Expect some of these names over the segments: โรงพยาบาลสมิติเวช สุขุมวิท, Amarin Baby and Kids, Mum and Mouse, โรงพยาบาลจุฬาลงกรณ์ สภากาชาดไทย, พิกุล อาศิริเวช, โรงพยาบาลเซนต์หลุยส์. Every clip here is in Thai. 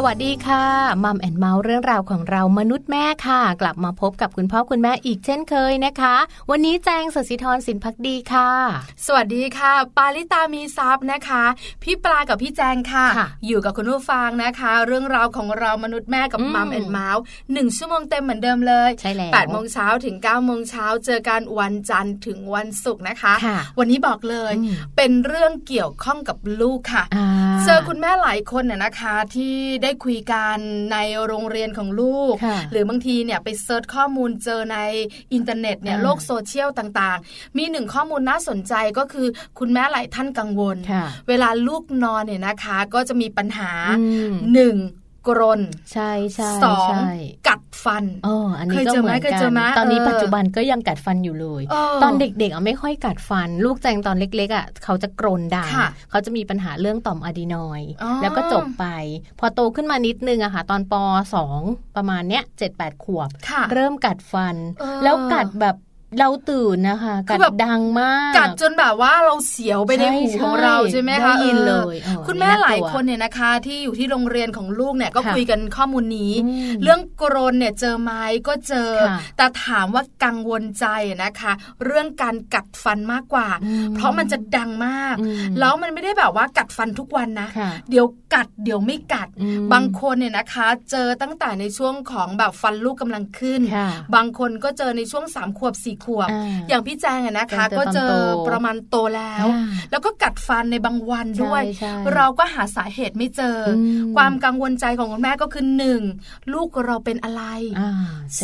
สวัสดีค่ะ Mum and Mouse เรื่องราวของเรามนุษย์แม่ค่ะกลับมาพบกับคุณพ่อคุณแม่อีกเช่นเคยนะคะวันนี้แจงสศิธรสินภักดีค่ะสวัสดีค่ะปาลิตามีทรัพย์นะคะพี่ปลากับพี่แจงค่ะอยู่กับคุณผู้ฟังนะคะเรื่องราวของเรามนุษย์แม่กับ Mum and Mouse 1 ชั่วโมงเต็มเหมือนเดิมเลยใช่แล้ว 8:00 นถึง 9:00 นเจอกันวันจันทร์ถึงวันศุกร์นะคะวันนี้บอกเลยเป็นเรื่องเกี่ยวข้องกับลูกค่ะเจอคุณแม่หลายคนเนี่ยนะคะที่ได้คุยกันในโรงเรียนของลูกหรือบางทีเนี่ยไปเซิร์ชข้อมูลเจอในอินเทอร์เน็ตเนี่ยโลกโซเชียลต่างๆมีหนึ่งข้อมูลน่าสนใจก็คือคุณแม่หลายท่านกังวลเวลาลูกนอนเนี่ยนะคะก็จะมีปัญหาหนึ่ง กรนใช่ใช่สองกัดฟันอันนี้ก็เหมือนกันตอนนี้ปัจจุบันก็ยังกัดฟันอยู่เลยตอนเด็กๆไม่ค่อยกัดฟันลูกแจงตอนเล็กๆเขาจะกรนดังเขาจะมีปัญหาเรื่องต่อมอะดีนอยด์แล้วก็จบไปพอโตขึ้นมานิดนึงอะค่ะตอนป.2 ประมาณเนี้ย 7-8 ขวบเริ่มกัดฟันแล้วกัดแบบเราตื่นนะคะกัดดังมากกัดจนแบบว่าเราเสียวไปในหูของเราใช่ไหมคะได้ยินเลยคุณแม่หลายคนเนี่ยนะคะที่อยู่ที่โรงเรียนของลูกเนี่ยก็คุยกันข้อมูลนี้เรื่องกรนเนี่ยเจอไหมก็เจอแต่ถามว่ากังวลใจนะคะเรื่องการกัดฟันมากกว่าเพราะมันจะดังมากแล้วมันไม่ได้แบบว่ากัดฟันทุกวันนะเดี๋ยวกัดเดี๋ยวไม่กัดบางคนเนี่ยนะคะเจอตั้งแต่ในช่วงของแบบฟันลูกกำลังขึ้นบางคนก็เจอในช่วง3ขวบ4ขวบอย่างพี่แจงอะนะคะก็เจอประมาณโตแล้วแล้วก็กัดฟันในบางวันด้วยเราก็หาสาเหตุไม่เจอความกังวลใจของคุณแม่ก็คือ1ลูกเราเป็นอะไร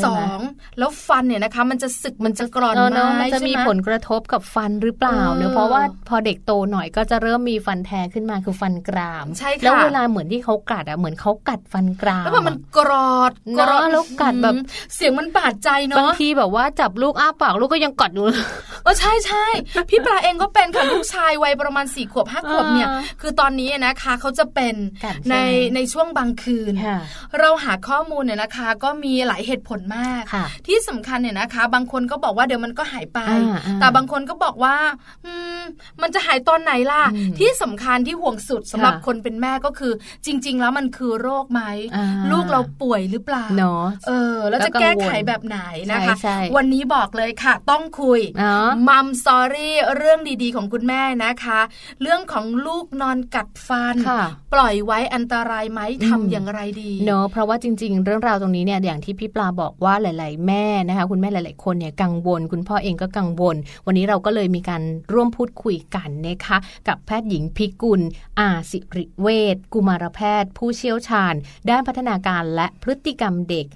2แล้วฟันเนี่ยนะคะมันจะสึกมันจะกร่อนไหมมันจะมีผลกระทบกับฟันหรือเปล่าเนอะเพราะว่าพอเด็กโตหน่อยก็จะเริ่มมีฟันแท้ขึ้นมาคือฟันกรามแล้วเวลาเหมือนที่เขากัดอะเหมือนเขากัดฟันกรามแล้วแบบมันกรอดกรอดแล้วกัดแบบเสียงมันบาดใจเนาะบางทีแบบว่าจับลูกอ้าปากลูกก็ยังกัดอยู่ใช่ใช่พี่ปลาเองก็เป็นค่ะลูกชายวัยประมาณ4ขวบ5ขวบเนี่ยคือตอนนี้นะคะเขาจะเป็นในช่วงบางคืนเราหาข้อมูลเนี่ยนะคะก็มีหลายเหตุผลมากที่สำคัญเนี่ยนะคะบางคนก็บอกว่าเดี๋ยวมันก็หายไปแต่บางคนก็บอกว่ามันจะหายตอนไหนล่ะที่สำคัญที่ห่วงสุดสำหรับคนเป็นแม่ก็คือจริงๆแล้วมันคือโรคไหมลูกเราป่วยหรือเปล่าเนาะแล้วจะแก้ไขแบบไหนนะคะวันนี้บอกเลยค่ะต้องคุยมัมสตอรี่เรื่องดีๆของคุณแม่นะคะเรื่องของลูกนอนกัดฟันปล่อยไว้อันตรายไหมทำอย่างไรดีเนาะเพราะว่าจริงๆเรื่องราวตรงนี้เนี่ยอย่างที่พี่ปลาบอกว่าหลายๆแม่นะคะคุณแม่หลายๆคนเนี่ยกังวลคุณพ่อเองก็กังวลวันนี้เราก็เลยมีการร่วมพูดคุยกันนะคะกับแพทย์หญิงพิกุลอาศิริเวชกุมารแพทย์ผู้เชี่ยวชาญด้านพัฒนาการและพฤติกรรมเด็ก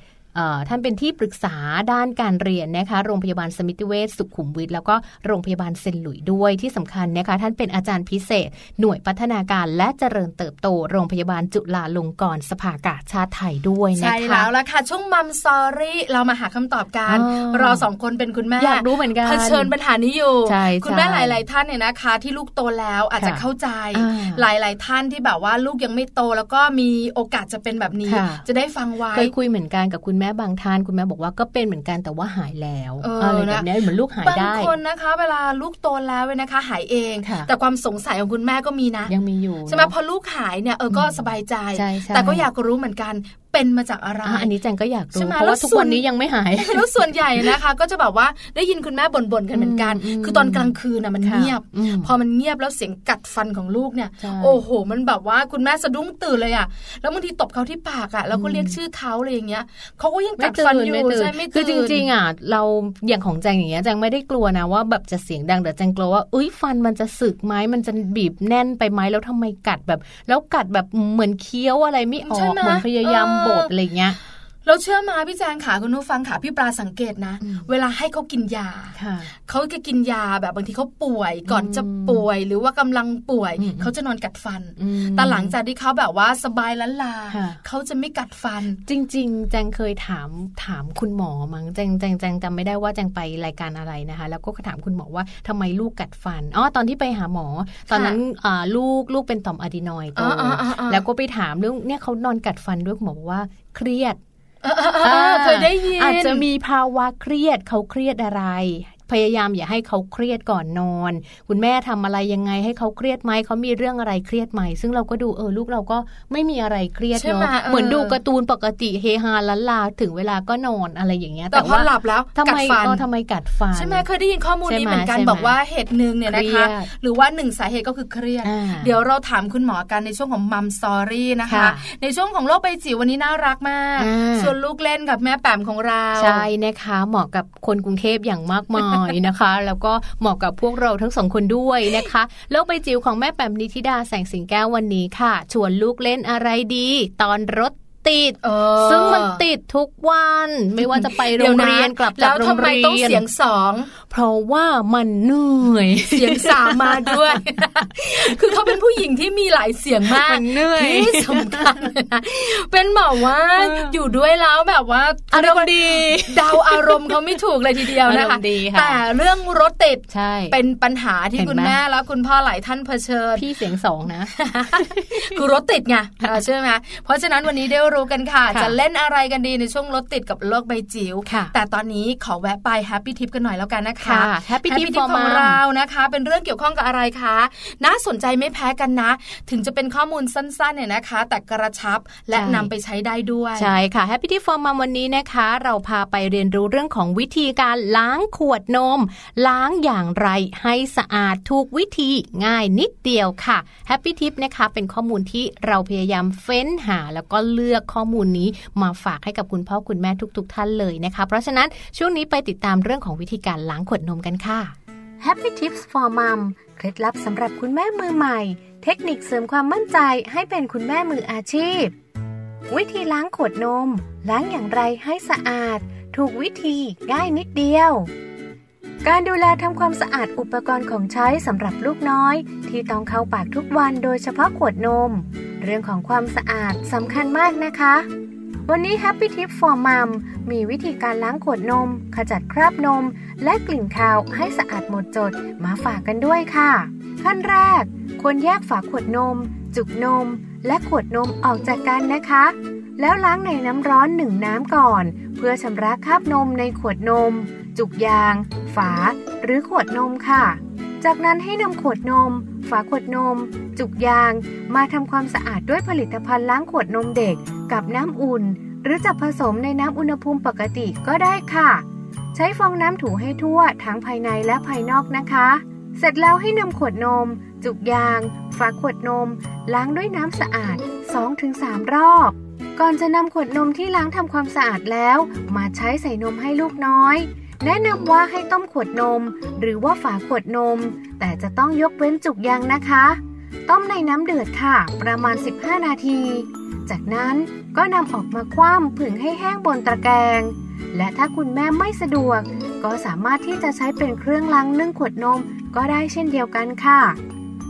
ท่านเป็นที่ปรึกษาด้านการเรียนนะคะโรงพยาบาลสมิติเวชสุขุมวิทแล้วก็โรงพยาบาลเซนต์หลุยส์ด้วยที่สำคัญนะคะท่านเป็นอาจารย์พิเศษหน่วยพัฒนาการและเจริญเติบโตโรงพยาบาลจุฬาลงกรณ์สภากาชาดไทยด้วยนะคะใช่แล้วล่ะค่ะช่วงมัมสตอรี่เรามาหาคำตอบกันเราสองคนเป็นคุณแม่อยากรู้เหมือนกันเผชิญปัญหานี้อยู่คุณแม่หลายๆท่านเนี่ยนะคะที่ลูกโตแล้วอาจจะเข้าใจหลายๆท่านที่แบบว่าลูกยังไม่โตแล้วก็มีโอกาสจะเป็นแบบนี้จะได้ฟังไว้เคยคุยเหมือนกันกับคุณแม่บางท่านคุณแม่บอกว่าก็เป็นเหมือนกันแต่ว่าหายแล้วอะไรแบบนี้เหมือนลูกหายได้บางคนนะคะเวลาลูกโตแล้วเว้ยนะคะหายเองแต่ความสงสัยของคุณแม่ก็มีนะยังมีอยู่ใช่ไหมพอลูกหายเนี่ยก็สบายใจแต่ก็อยากรู้เหมือนกันเป็นมาจากอะไรอันนี้แจงก็อยากรู้เพราะว่าทุกวันนี้ยังไม่หายแล้วส่วนใหญ่นะคะก็จะแบบว่าได้ยินคุณแม่บ่นๆกันเหมือนกันคือตอนกลางคืนน่ะมันเงียบพอมันเงียบแล้วเสียงกัดฟันของลูกเนี่ยโอ้โหมันแบบว่าคุณแม่สะดุ้งตื่นเลยอ่ะแล้วบางทีตบเขาที่ปากอ่ะแล้วก็เรียกชื่อเขาอะไรอย่างเงี้ยเขาก็ยังกัดฟันอยู่ใช่ไม่ตื่นคือจริงๆอ่ะเราอย่างของแจงอย่างเงี้ยแจงไม่ได้กลัวนะว่าแบบจะเสียงดังแต่แจงกลัวว่าเอ้ยฟันมันจะสึกไหมมันจะบีบแน่นไปไหมแล้วทำไมกัดแบบแล้วกัดแบบเหมือนเคี้ยวอะไรไม่ออกเหมือนพยายามบทอะไรเงี้ยเราเชื่อมาพี่แจงขาคุณผู้ฟังขาพี่ปลาสังเกตนะเวลาให้เขากินยาเขาจะกินยาแบบบางทีเขาป่วยก่อนจะป่วยหรือว่ากำลังป่วยเขาจะนอนกัดฟันแต่หลังจากที่เขาแบบว่าสบายล้านลาเขาจะไม่กัดฟันจริงๆแจงเคยถามคุณหมอมั้งแจงจำไม่ได้ว่าแจงไปรายการอะไรนะคะแล้วก็ถามคุณหมอว่าทำไมลูกกัดฟันอ๋อตอนที่ไปหาหมอตอนนั้นลูกเป็นต่อมอะดีนอยด์แล้วก็ไปถามเรื่องเนี่ยเขานอนกัดฟันด้วยหมอบอกว่าเครียดเคยได้ยินอาจจะมีภาวะเครียดเขาเครียดอะไรพยายามอย่าให้เขาเครียดก่อนนอนคุณแม่ทำอะไรยังไงให้เขาเครียดไหมเขามีเรื่องอะไรเครียดไหมซึ่งเราก็ดูลูกเราก็ไม่มีอะไรเครียดเนาะเหมือนดูการ์ตูนปกติเฮฮาล้านลาถึงเวลาก็นอนอะไรอย่างเงี้ยแต่พอหลับแล้วกัดฟันทำไมกัดฟันใช่ไหมเคยได้ยินข้อมูลนี้เหมือนกันบอกว่าเหตุหนึ่งเนี่ยนะคะหรือว่าหนึ่งสาเหตุก็คือเครียดเดี๋ยวเราถามคุณหมอกันในช่วงของมัมสตอรี่นะคะในช่วงของโลกใบจิ๋ววันนี้น่ารักมากชวนลูกเล่นกับแม่แปมของเราใช่นะคะเหมาะกับคนกรุงเทพอย่างมากมายนะคะแล้วก็เหมาะกับพวกเราทั้งสองคนด้วยนะคะโลกใบจิ๋วของแม่แปมนิธิดาแสงสิงแก้ววันนี้ค่ะชวนลูกเล่นอะไรดีตอนรถ ติดซึ่งมันติดทุกวันไม่ว่าจะไปโรงเรียนกลับจากโรงเรียนแล้วทำไมต้องเสียงสองเพราะว่ามันเหนื่อยเสียงสามมาด้วยคือเขาเป็นผู้หญิงที่มีหลายเสียงมากเหนื่อยที่สำคัญนะเป็นหมอว่าอยู่ด้วยแล้วแบบว่าอารมณ์ดีเดาอารมณ์เขาไม่ถูกเลยทีเดียวนะคะแต่เรื่องรถติดเป็นปัญหาที่คุณแม่แล้วคุณพ่อหลายท่านเผชิญพี่เสียงสองนะคือรถติดไงใช่ไหมเพราะฉะนั้นวันนี้ได้รู้กันค่ะจะเล่นอะไรกันดีในช่วงรถติดกับโลกใบจิ๋วแต่ตอนนี้ขอแวะไปแฮปปี้ทิปกันหน่อยแล้วกันนะคะแฮปปี้ทิปของเรานะคะเป็นเรื่องเกี่ยวข้องกับอะไรคะน่าสนใจไม่แพ้กันนะถึงจะเป็นข้อมูลสั้นๆเนี่ยนะคะแต่กระชับและนำไปใช้ได้ด้วยใช่ค่ะแฮปปี้ทิป for Mum วันนี้นะคะเราพาไปเรียนรู้เรื่องของวิธีการล้างขวดนมล้างอย่างไรให้สะอาดถูกวิธีง่ายนิดเดียวค่ะแฮปปี้ทิปนะคะเป็นข้อมูลที่เราพยายามเฟ้นหาแล้วก็เลือกข้อมูลนี้มาฝากให้กับคุณพ่อคุณแม่ทุกๆท่านเลยนะคะเพราะฉะนั้นช่วงนี้ไปติดตามเรื่องของวิธีการล้างขวดนมกันค่ะ Happy Tips for Mum เคล็ดลับสำหรับคุณแม่มือใหม่เทคนิคเสริมความมั่นใจให้เป็นคุณแม่มืออาชีพวิธีล้างขวดนมล้างอย่างไรให้สะอาดถูกวิธีง่ายนิดเดียวการดูแลทำความสะอาดอุปกรณ์ของใช้สำหรับลูกน้อยที่ต้องเข้าปากทุกวันโดยเฉพาะขวดนมเรื่องของความสะอาดสำคัญมากนะคะวันนี้ Happy Tip for Mum มีวิธีการล้างขวดนมขจัดคราบนมและกลิ่นคาวให้สะอาดหมดจดมาฝากกันด้วยค่ะขั้นแรกควรแยกฝาขวดนมจุกนมและขวดนมออกจากกันนะคะแล้วล้างในน้ำร้อน1น้ำก่อนเพื่อชำระคราบนมในขวดนมจุกยางฝาหรือขวดนมค่ะจากนั้นให้นำขวดนมฝาขวดนมจุกยางมาทำความสะอาดด้วยผลิตภัณฑ์ล้างขวดนมเด็กกับน้ำอุ่นหรือจะผสมในน้ำอุณหภูมิปกติก็ได้ค่ะใช้ฟองน้ำถูให้ทั่วทั้งภายในและภายนอกนะคะเสร็จแล้วให้นำขวดนมจุกยางฝาขวดนมล้างด้วยน้ำสะอาด 2-3 รอบก่อนจะนำขวดนมที่ล้างทำความสะอาดแล้วมาใช้ใส่นมให้ลูกน้อยแนะนำว่าให้ต้มขวดนมหรือว่าฝาขวดนมแต่จะต้องยกเว้นจุกยางนะคะต้มในน้ำเดือดค่ะประมาณ15นาทีจากนั้นก็นำออกมาคว่ำผึ่งให้แห้งบนตะแกรงและถ้าคุณแม่ไม่สะดวกก็สามารถที่จะใช้เป็นเครื่องล้างนึ่งขวดนมก็ได้เช่นเดียวกันค่ะ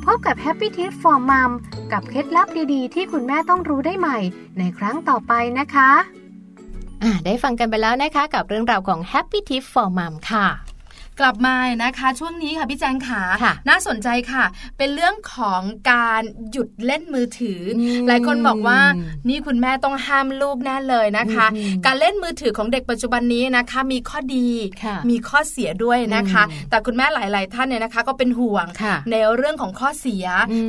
พบกับ Happy Tip for Mum กับเคล็ดลับดีๆที่คุณแม่ต้องรู้ได้ใหม่ในครั้งต่อไปนะคะได้ฟังกันไปแล้วนะคะกับเรื่องราวของ Happy Tip for Mum ค่ะกลับมานะคะช่วงนี้ค่ะพี่แจงขาน่าสนใจค่ะเป็นเรื่องของการหยุดเล่นมือถือหลายคนบอกว่านี่คุณแม่ต้องห้ามลูกแน่เลยนะคะการเล่นมือถือของเด็กปัจจุบันนี้นะคะมีข้อดีมีข้อเสียด้วยนะคะแต่คุณแม่หลายๆท่านเนี่ยนะคะก็เป็นห่วงในเรื่องของข้อเสีย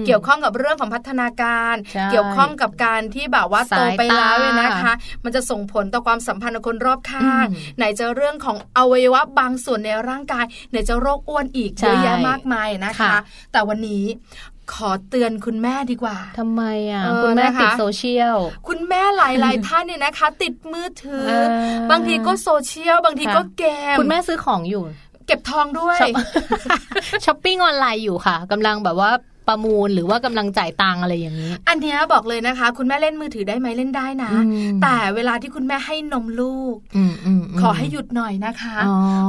เกี่ยวข้องกับเรื่องของพัฒนาการเกี่ยวข้องกับการที่แบบว่าโตไปแล้วนะคะมันจะส่งผลต่อความสัมพันธ์กับคนรอบข้างไหนจะเรื่องของอวัยวะบางส่วนในร่างกายเนี่ยจะโรคอ้วนอีกเยอะแยะมากมายนะคะแต่วันนี้ขอเตือนคุณแม่ดีกว่าทำไมอ่ะคุณแม่ติดโซเชียลคุณแม่หลายๆท่านเนี่ยนะคะติดมือถือบางทีก็โซเชียลบางทีก็เกมคุณแม่ซื้อของอยู่เก็บทองด้วยช้อปปิ้งออนไลน์อยู่ค่ะกำลังแบบว่าประมูลหรือว่ากำลังจ่ายตังอะไรอย่างนี้อันนี้บอกเลยนะคะคุณแม่เล่นมือถือได้ไหมเล่นได้นะแต่เวลาที่คุณแม่ให้นมลูกขอให้หยุดหน่อยนะคะ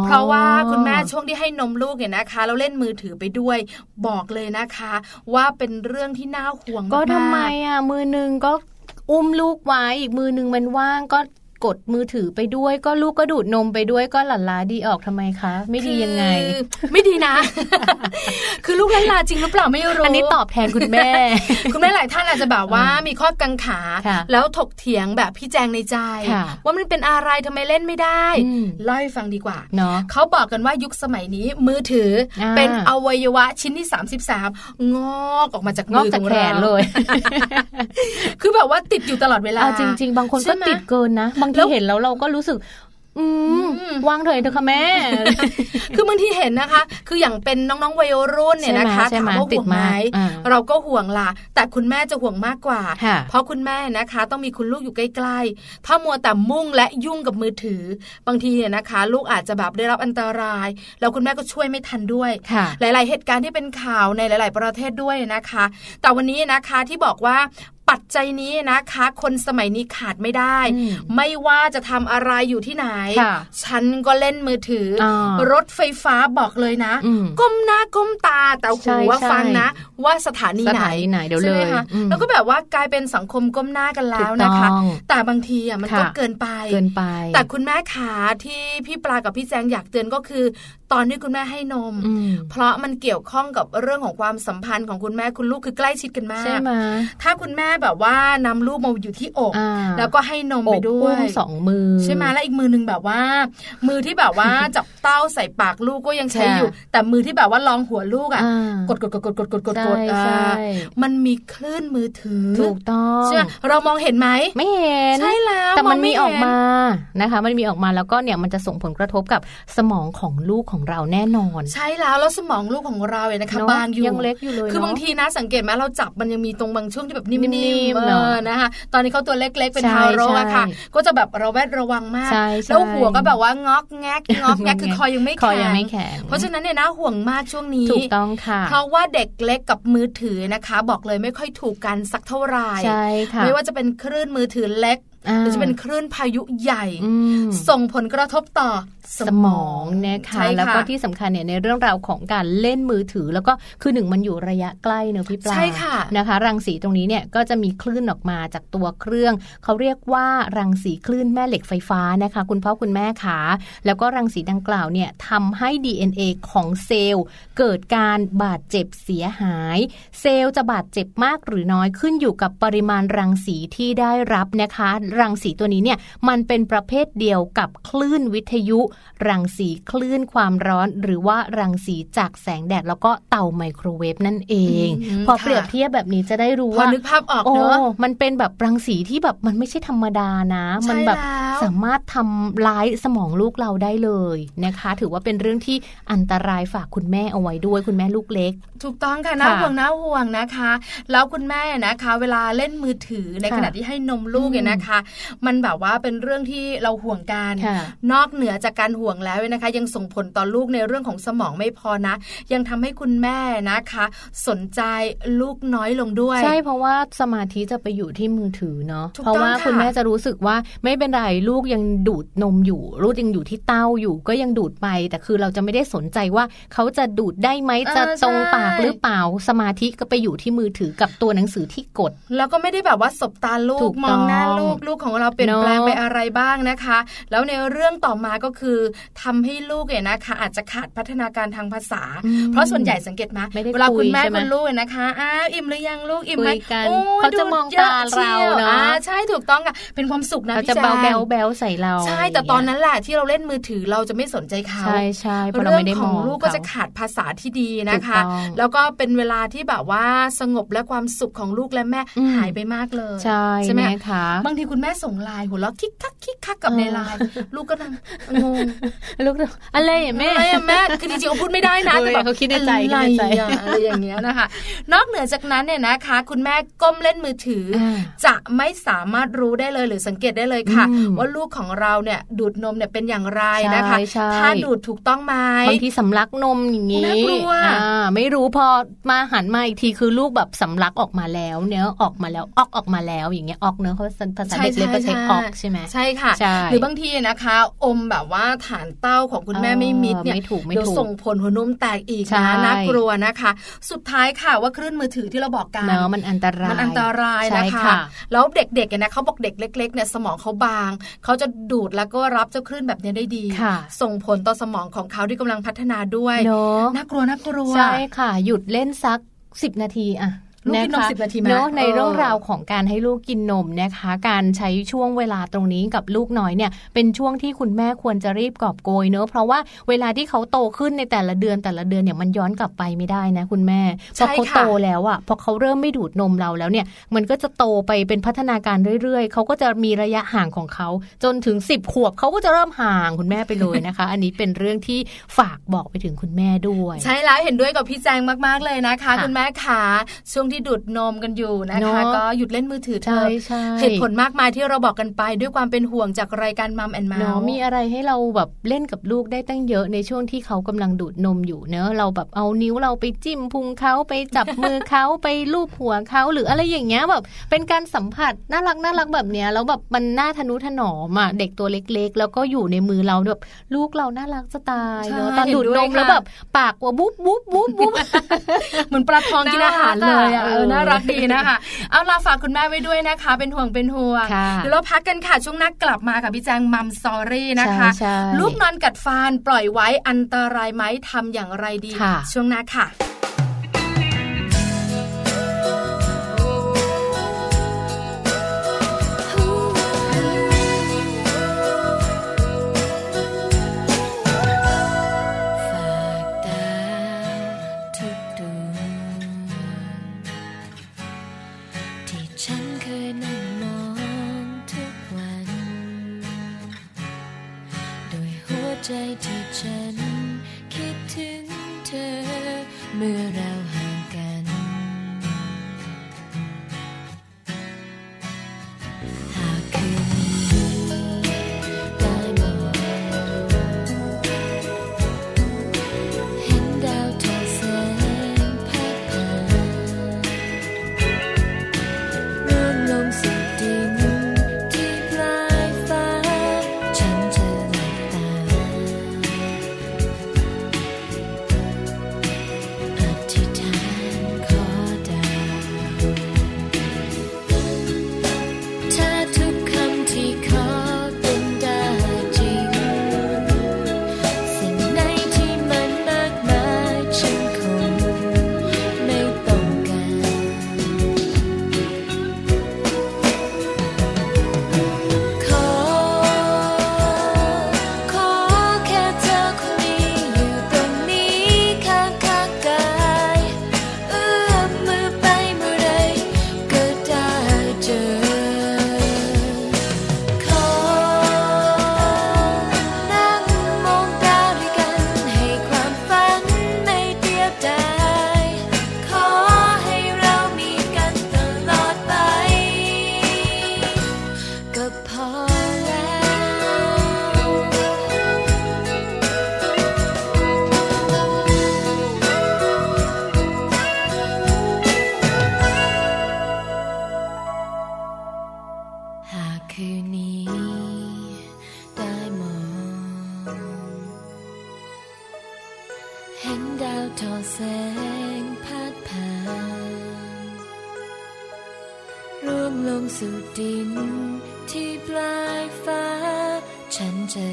เพราะว่าคุณแม่ช่วงที่ให้นมลูกเนี่ยนะคะแล้วเล่นมือถือไปด้วยบอกเลยนะคะว่าเป็นเรื่องที่น่าห่วงมากก็ทำไมอ่ะมือนึงก็อุ้มลูกไว้อีกมือนึงมันว่างก็กดมือถือไปด้วยก็ลูกก็ดูดนมไปด้วยก็หลั่นล้าดีออกทำไมคะไม่ดียังไงไม่ดีนะ คือลูกหลั่นล้าจริงหรือเปล่าไม่รู้อันนี้ตอบแทนคุณแม่ คุณแม่หลายท่านอาจจะแบบว่ามีข้อกังขาแล้วถกเถียงแบบพี่แจงในใจว่ามันเป็นอะไรทำไมเล่นไม่ได้เล่าให้ฟังดีกว่าเนาะเขาบอกกันว่ายุคสมัยนี้มือถือเป็นอวัยวะชิ้นที่33งอกออกมาจากมือของแขนเลยคือแบบว่าติดอยู่ตลอดเวลาจริงๆบางคนก็ติดเกินนะที่เห็นแล้วเราก็รู้สึกวางเถอะค่ะแม่คือบางทีเห็นนะคะคืออย่างเป็นน้องๆวัยรุ่นเนี่ยนะคะถามว่าห่วงไหมเราก็ห่วงล่ะแต่คุณแม่จะห่วงมากกว่าเพราะคุณแม่นะคะต้องมีคุณลูกอยู่ใกล้ๆถ้ามัวแต่มุ่งและยุ่งกับมือถือบางทีเนี่ยนะคะลูกอาจจะแบบได้รับอันตรายแล้วคุณแม่ก็ช่วยไม่ทันด้วยหลายๆเหตุการณ์ที่เป็นข่าวในหลายๆประเทศด้วยนะคะแต่วันนี้นะคะที่บอกว่า ปัจจัยนี้นะคะคนสมัยนี้ขาดไม่ได้ไม่ว่าจะทำอะไรอยู่ที่ไหนฉันก็เล่นมือถือรถไฟฟ้าบอกเลยนะก้มหน้าก้มตาแต่หูว่าฟังนะว่าสถานีไหนเดี๋ยวเลยแล้วก็แบบว่ากลายเป็นสังคมก้มหน้ากันแล้วนะคะแต่บางทีอ่ะมันก็เกินไปแต่คุณแม่ขาที่พี่ปลากับพี่แจงอยากเตือนก็คือตอนที่คุณแม่ให้นมเพราะมันเกี่ยวข้องกับเรื่องของความสัมพันธ์ของคุณแม่คุณลูกคือใกล้ชิดกันมากใช่ไหมถ้าคุณแม่แบบว่านำลูกมาอยู่ที่อกแล้วก็ให้นมไปด้วยสองมือใช่ไหมแล้วอีกมือนึงแบบว่ามือที่แบบว่าจับเต้าใส่ปากลูกก็ยังใช้อยู่แต่มือที่แบบว่ารองหัวลูกอ่ะกดกดกดกดกดกดกดกดมันมีคลื่นมือถือถูกต้องใช่ไหมเรามองเห็นไหมไม่เห็นใช่แล้วแต่มันมีออกมานะคะมันมีออกมาแล้วก็เนี่ยมันจะส่งผลกระทบกับสมองของลูกของเราแน่นอนใช่แล้วแล้วสมองลูกของเราเนี่ยนะคะบางอยู่ยังเล็กอยู่เลยคือบางทีนะสังเกตไหมเราจับมันยังมีตรงบางช่วงที่แบบนิ่มๆนะคะตอนนี้เขาตัวเล็กๆเป็นทารกอะค่ะก็จะแบบระแวดระวังมากแล้วหัวก็แบบว่างอกแงกงอกแงกคือคอยังไม่แข็งเพราะฉะนั้นเนี่ยนะห่วงมากช่วงนี้ถูกต้องค่ะเพราะว่าเด็กเล็กกับมือถือนะคะบอกเลยไม่ค่อยถูกกันสักเท่าไหร่ไม่ว่าจะเป็นคลื่นมือถือเล็กหรือจะเป็นคลื่นพายุใหญ่ส่งผลกระทบต่อสมองนะคะแล้วก็ที่สำคัญเนี่ยในเรื่องราวของการเล่นมือถือแล้วก็คือหนึ่งมันอยู่ระยะใกล้เนอะพี่ปลาใช่ค่ะนะคะรังสีตรงนี้เนี่ยก็จะมีคลื่นออกมาจากตัวเครื่องเขาเรียกว่ารังสีคลื่นแม่เหล็กไฟฟ้านะคะคุณพ่อคุณแม่ขาแล้วก็รังสีดังกล่าวเนี่ยทำให้ DNA ของเซลล์เกิดการบาดเจ็บเสียหายเซลล์จะบาดเจ็บมากหรือน้อยขึ้นอยู่กับปริมาณรังสีที่ได้รับนะคะรังสีตัวนี้เนี่ยมันเป็นประเภทเดียวกับคลื่นวิทยุรังสีคลื่นความร้อนหรือว่ารังสีจากแสงแดดแล้วก็เตาไมโครเวฟนั่นเองพอเปรียบเทียบแบบนี้จะได้รู้ว่านึกภาพออกเนอะมันเป็นแบบรังสีที่แบบมันไม่ใช่ธรรมดานะมันแบบสามารถทำร้ายสมองลูกเราได้เลยนะคะถือว่าเป็นเรื่องที่อันตรายฝากคุณแม่เอาไว้ด้วยคุณแม่ลูกเล็กถูกต้องค่ะน่าห่วงน่าห่วงนะคะแล้วคุณแม่นะคะเวลาเล่นมือถือในขณะที่ให้นมลูกเนี่ยนะคะมันแบบว่าเป็นเรื่องที่เราห่วงกันนอกเหนือจากการห่วงแล้วนะคะยังส่งผลต่อลูกในเรื่องของสมองไม่พอนะยังทำให้คุณแม่นะคะสนใจลูกน้อยลงด้วยใช่เพราะว่าสมาธิจะไปอยู่ที่มือถือเนาะเพราะว่าคุณแม่จะรู้สึกว่าไม่เป็นไรลูกยังดูดนมอยู่ลูกยังอยู่ที่เต้าอยู่ก็ยังดูดไปแต่คือเราจะไม่ได้สนใจว่าเขาจะดูดได้ไหมจะตรงปากหรือเปล่าสมาธิก็ไปอยู่ที่มือถือกับตัวหนังสือที่กดแล้วก็ไม่ได้แบบว่าสบตาลูกมองหน้าลูกของเราเปลี่ยนแปลงไปอะไรบ้างนะคะแล้วในเรื่องต่อมาก็คือทำให้ลูกเนี่ยนะคะอาจจะขาดพัฒนาการทางภาษาเพราะส่วนใหญ่สังเกตมั้ยเวลาคุณแม่คุณลูกนะคะอิ่มหรือยังลูกอิ่มมั้ยเขาจะมองตาเราเนาะใช่ถูกต้องค่ะเป็นความสุขนะพี่จ๋าจะเบาแบ๊วๆใส่เราใช่แต่ตอนนั้นแหละที่เราเล่นมือถือเราจะไม่สนใจเขาใช่ๆเพราะเราไม่ได้มองลูกก็จะขาดภาษาที่ดีนะคะแล้วก็เป็นเวลาที่แบบว่าสงบและความสุขของลูกและแม่หายไปมากเลยใช่ใช่มั้ยคะบางทีคุณแม่ส่งไลน์หัวเราะคิกคักคิกคักกับในไลน์ลูกก็งงลูกอะไรอ่ะแม่คือจริงๆก็พูดไม่ได้นะแต่แบบเขาคิดในใจอะไรอย่างเงี้ยนะคะนอกเหนือจากนั้นเนี่ยนะคะคุณแม่ก้มเล่นมือถือจะไม่สามารถรู้ได้เลยหรือสังเกตได้เลยค่ะว่าลูกของเราเนี่ยดูดนมเนี่ยเป็นอย่างไรนะคะถ้าดูดถูกต้องไหมบางทีสำลักนมอย่างงี้น่ากลัวไม่รู้พอมาหันมาอีกทีคือลูกแบบสำลักออกมาแล้วเนื้อออกมาแล้วออกมาแล้วอย่างเงี้ยออกเนื้อเขาภาษาเด็กเล็กก็ใช้ออกใช่ไหมใช่ค่ะหรือบางทีนะคะอมแบบว่าฐานเต้าของคุณแม่ไม่มิดเนี่ยเดี๋ยวส่งผลหัวนมแตกอีกนะน่ากลัวนะคะสุดท้ายค่ะว่าคลื่นมือถือที่เราบอกกันมันอันตรายนะคะแล้วเด็กๆนะเขาบอกเด็กเล็กๆเนี่ยสมองเขาบางเขาจะดูดแล้วก็รับเจ้าคลื่นแบบนี้ได้ดีส่งผลต่อสมองของเขาที่กำลังพัฒนาด้วยน่ากลัวใช่ค่ะหยุดเล่นสัก10 นาทีอะลูกกินนม10 นาทีมั้ยในเรื่องราวของการให้ลูกกินนมนะคะการใช้ช่วงเวลาตรงนี้กับลูกน้อยเนี่ยเป็นช่วงที่คุณแม่ควรจะรีบกอบโกยเนอะเพราะว่าเวลาที่เขาโตขึ้นในแต่ละเดือนเนี่ยมันย้อนกลับไปไม่ได้นะคุณแม่พอเขาโตแล้วอ่ะพอเขาเริ่มไม่ดูดนมเราแล้วเนี่ยมันก็จะโตไปเป็นพัฒนาการเรื่อยๆเขาก็จะมีระยะห่างของเขาจนถึง10 ขวบเขาก็จะเริ่มห่างคุณแม่ไปเลยนะคะ อันนี้เป็นเรื่องที่ฝากบอกไปถึงคุณแม่ด้วยใช่แล้วเห็นด้วยกับพี่แจงมากๆเลยนะคะคุณแม่ขาช่วง ที่ดูดนมกันอยู่นะคะก็หยุดเล่นมือถือเถอะเหตุผลมากมายที่เราบอกกันไปด้วยความเป็นห่วงจากรายการ Mum and Mouse มีอะไรให้เราแบบเล่นกับลูกได้ตั้งเยอะในช่วงที่เขากำลังดูดนมอยู่เนอะเราแบบเอานิ้วเราไปจิ้มพุงเขาไปจับมือเขาไปลูบหัวเขาหรืออะไรอย่างเงี้ยแบบเป็นการสัมผัสน่ารักน่ารักแบบเนี้ยแล้วแบบมันน่าทะนุถนอมอ่ะเด็กตัวเล็กๆแล้วก็อยู่ในมือเราแบบลูกเราน่ารักจะตายเนอะตอนดูดนมแล้วแบบปากว่าบุ๊บบุ๊บบุ๊บบุ๊บเหมือนปลาทองกินอาหารเลยอ่ะน่ารักดีนะคะเอาลาฝากคุณแม่ไว้ด้วยนะคะเป็นห่วงเป็นห่วงเดี๋ยวเราพักกันค่ะช่วงหน้ากลับมากับพี่แจงมัมสอรี่นะคะลูกนอนกัดฟันปล่อยไว้อันตรายไหมทำอย่างไรดีช่วงหน้าค่ะใจที่ฉันคิดถึงเธอเมื่อเราห่างกันหากคืนนี้ตายมองเห็นดาวทอดแสงพัดผ่านร่วมลมสุดดินที่ปลายฟ้าฉันจะ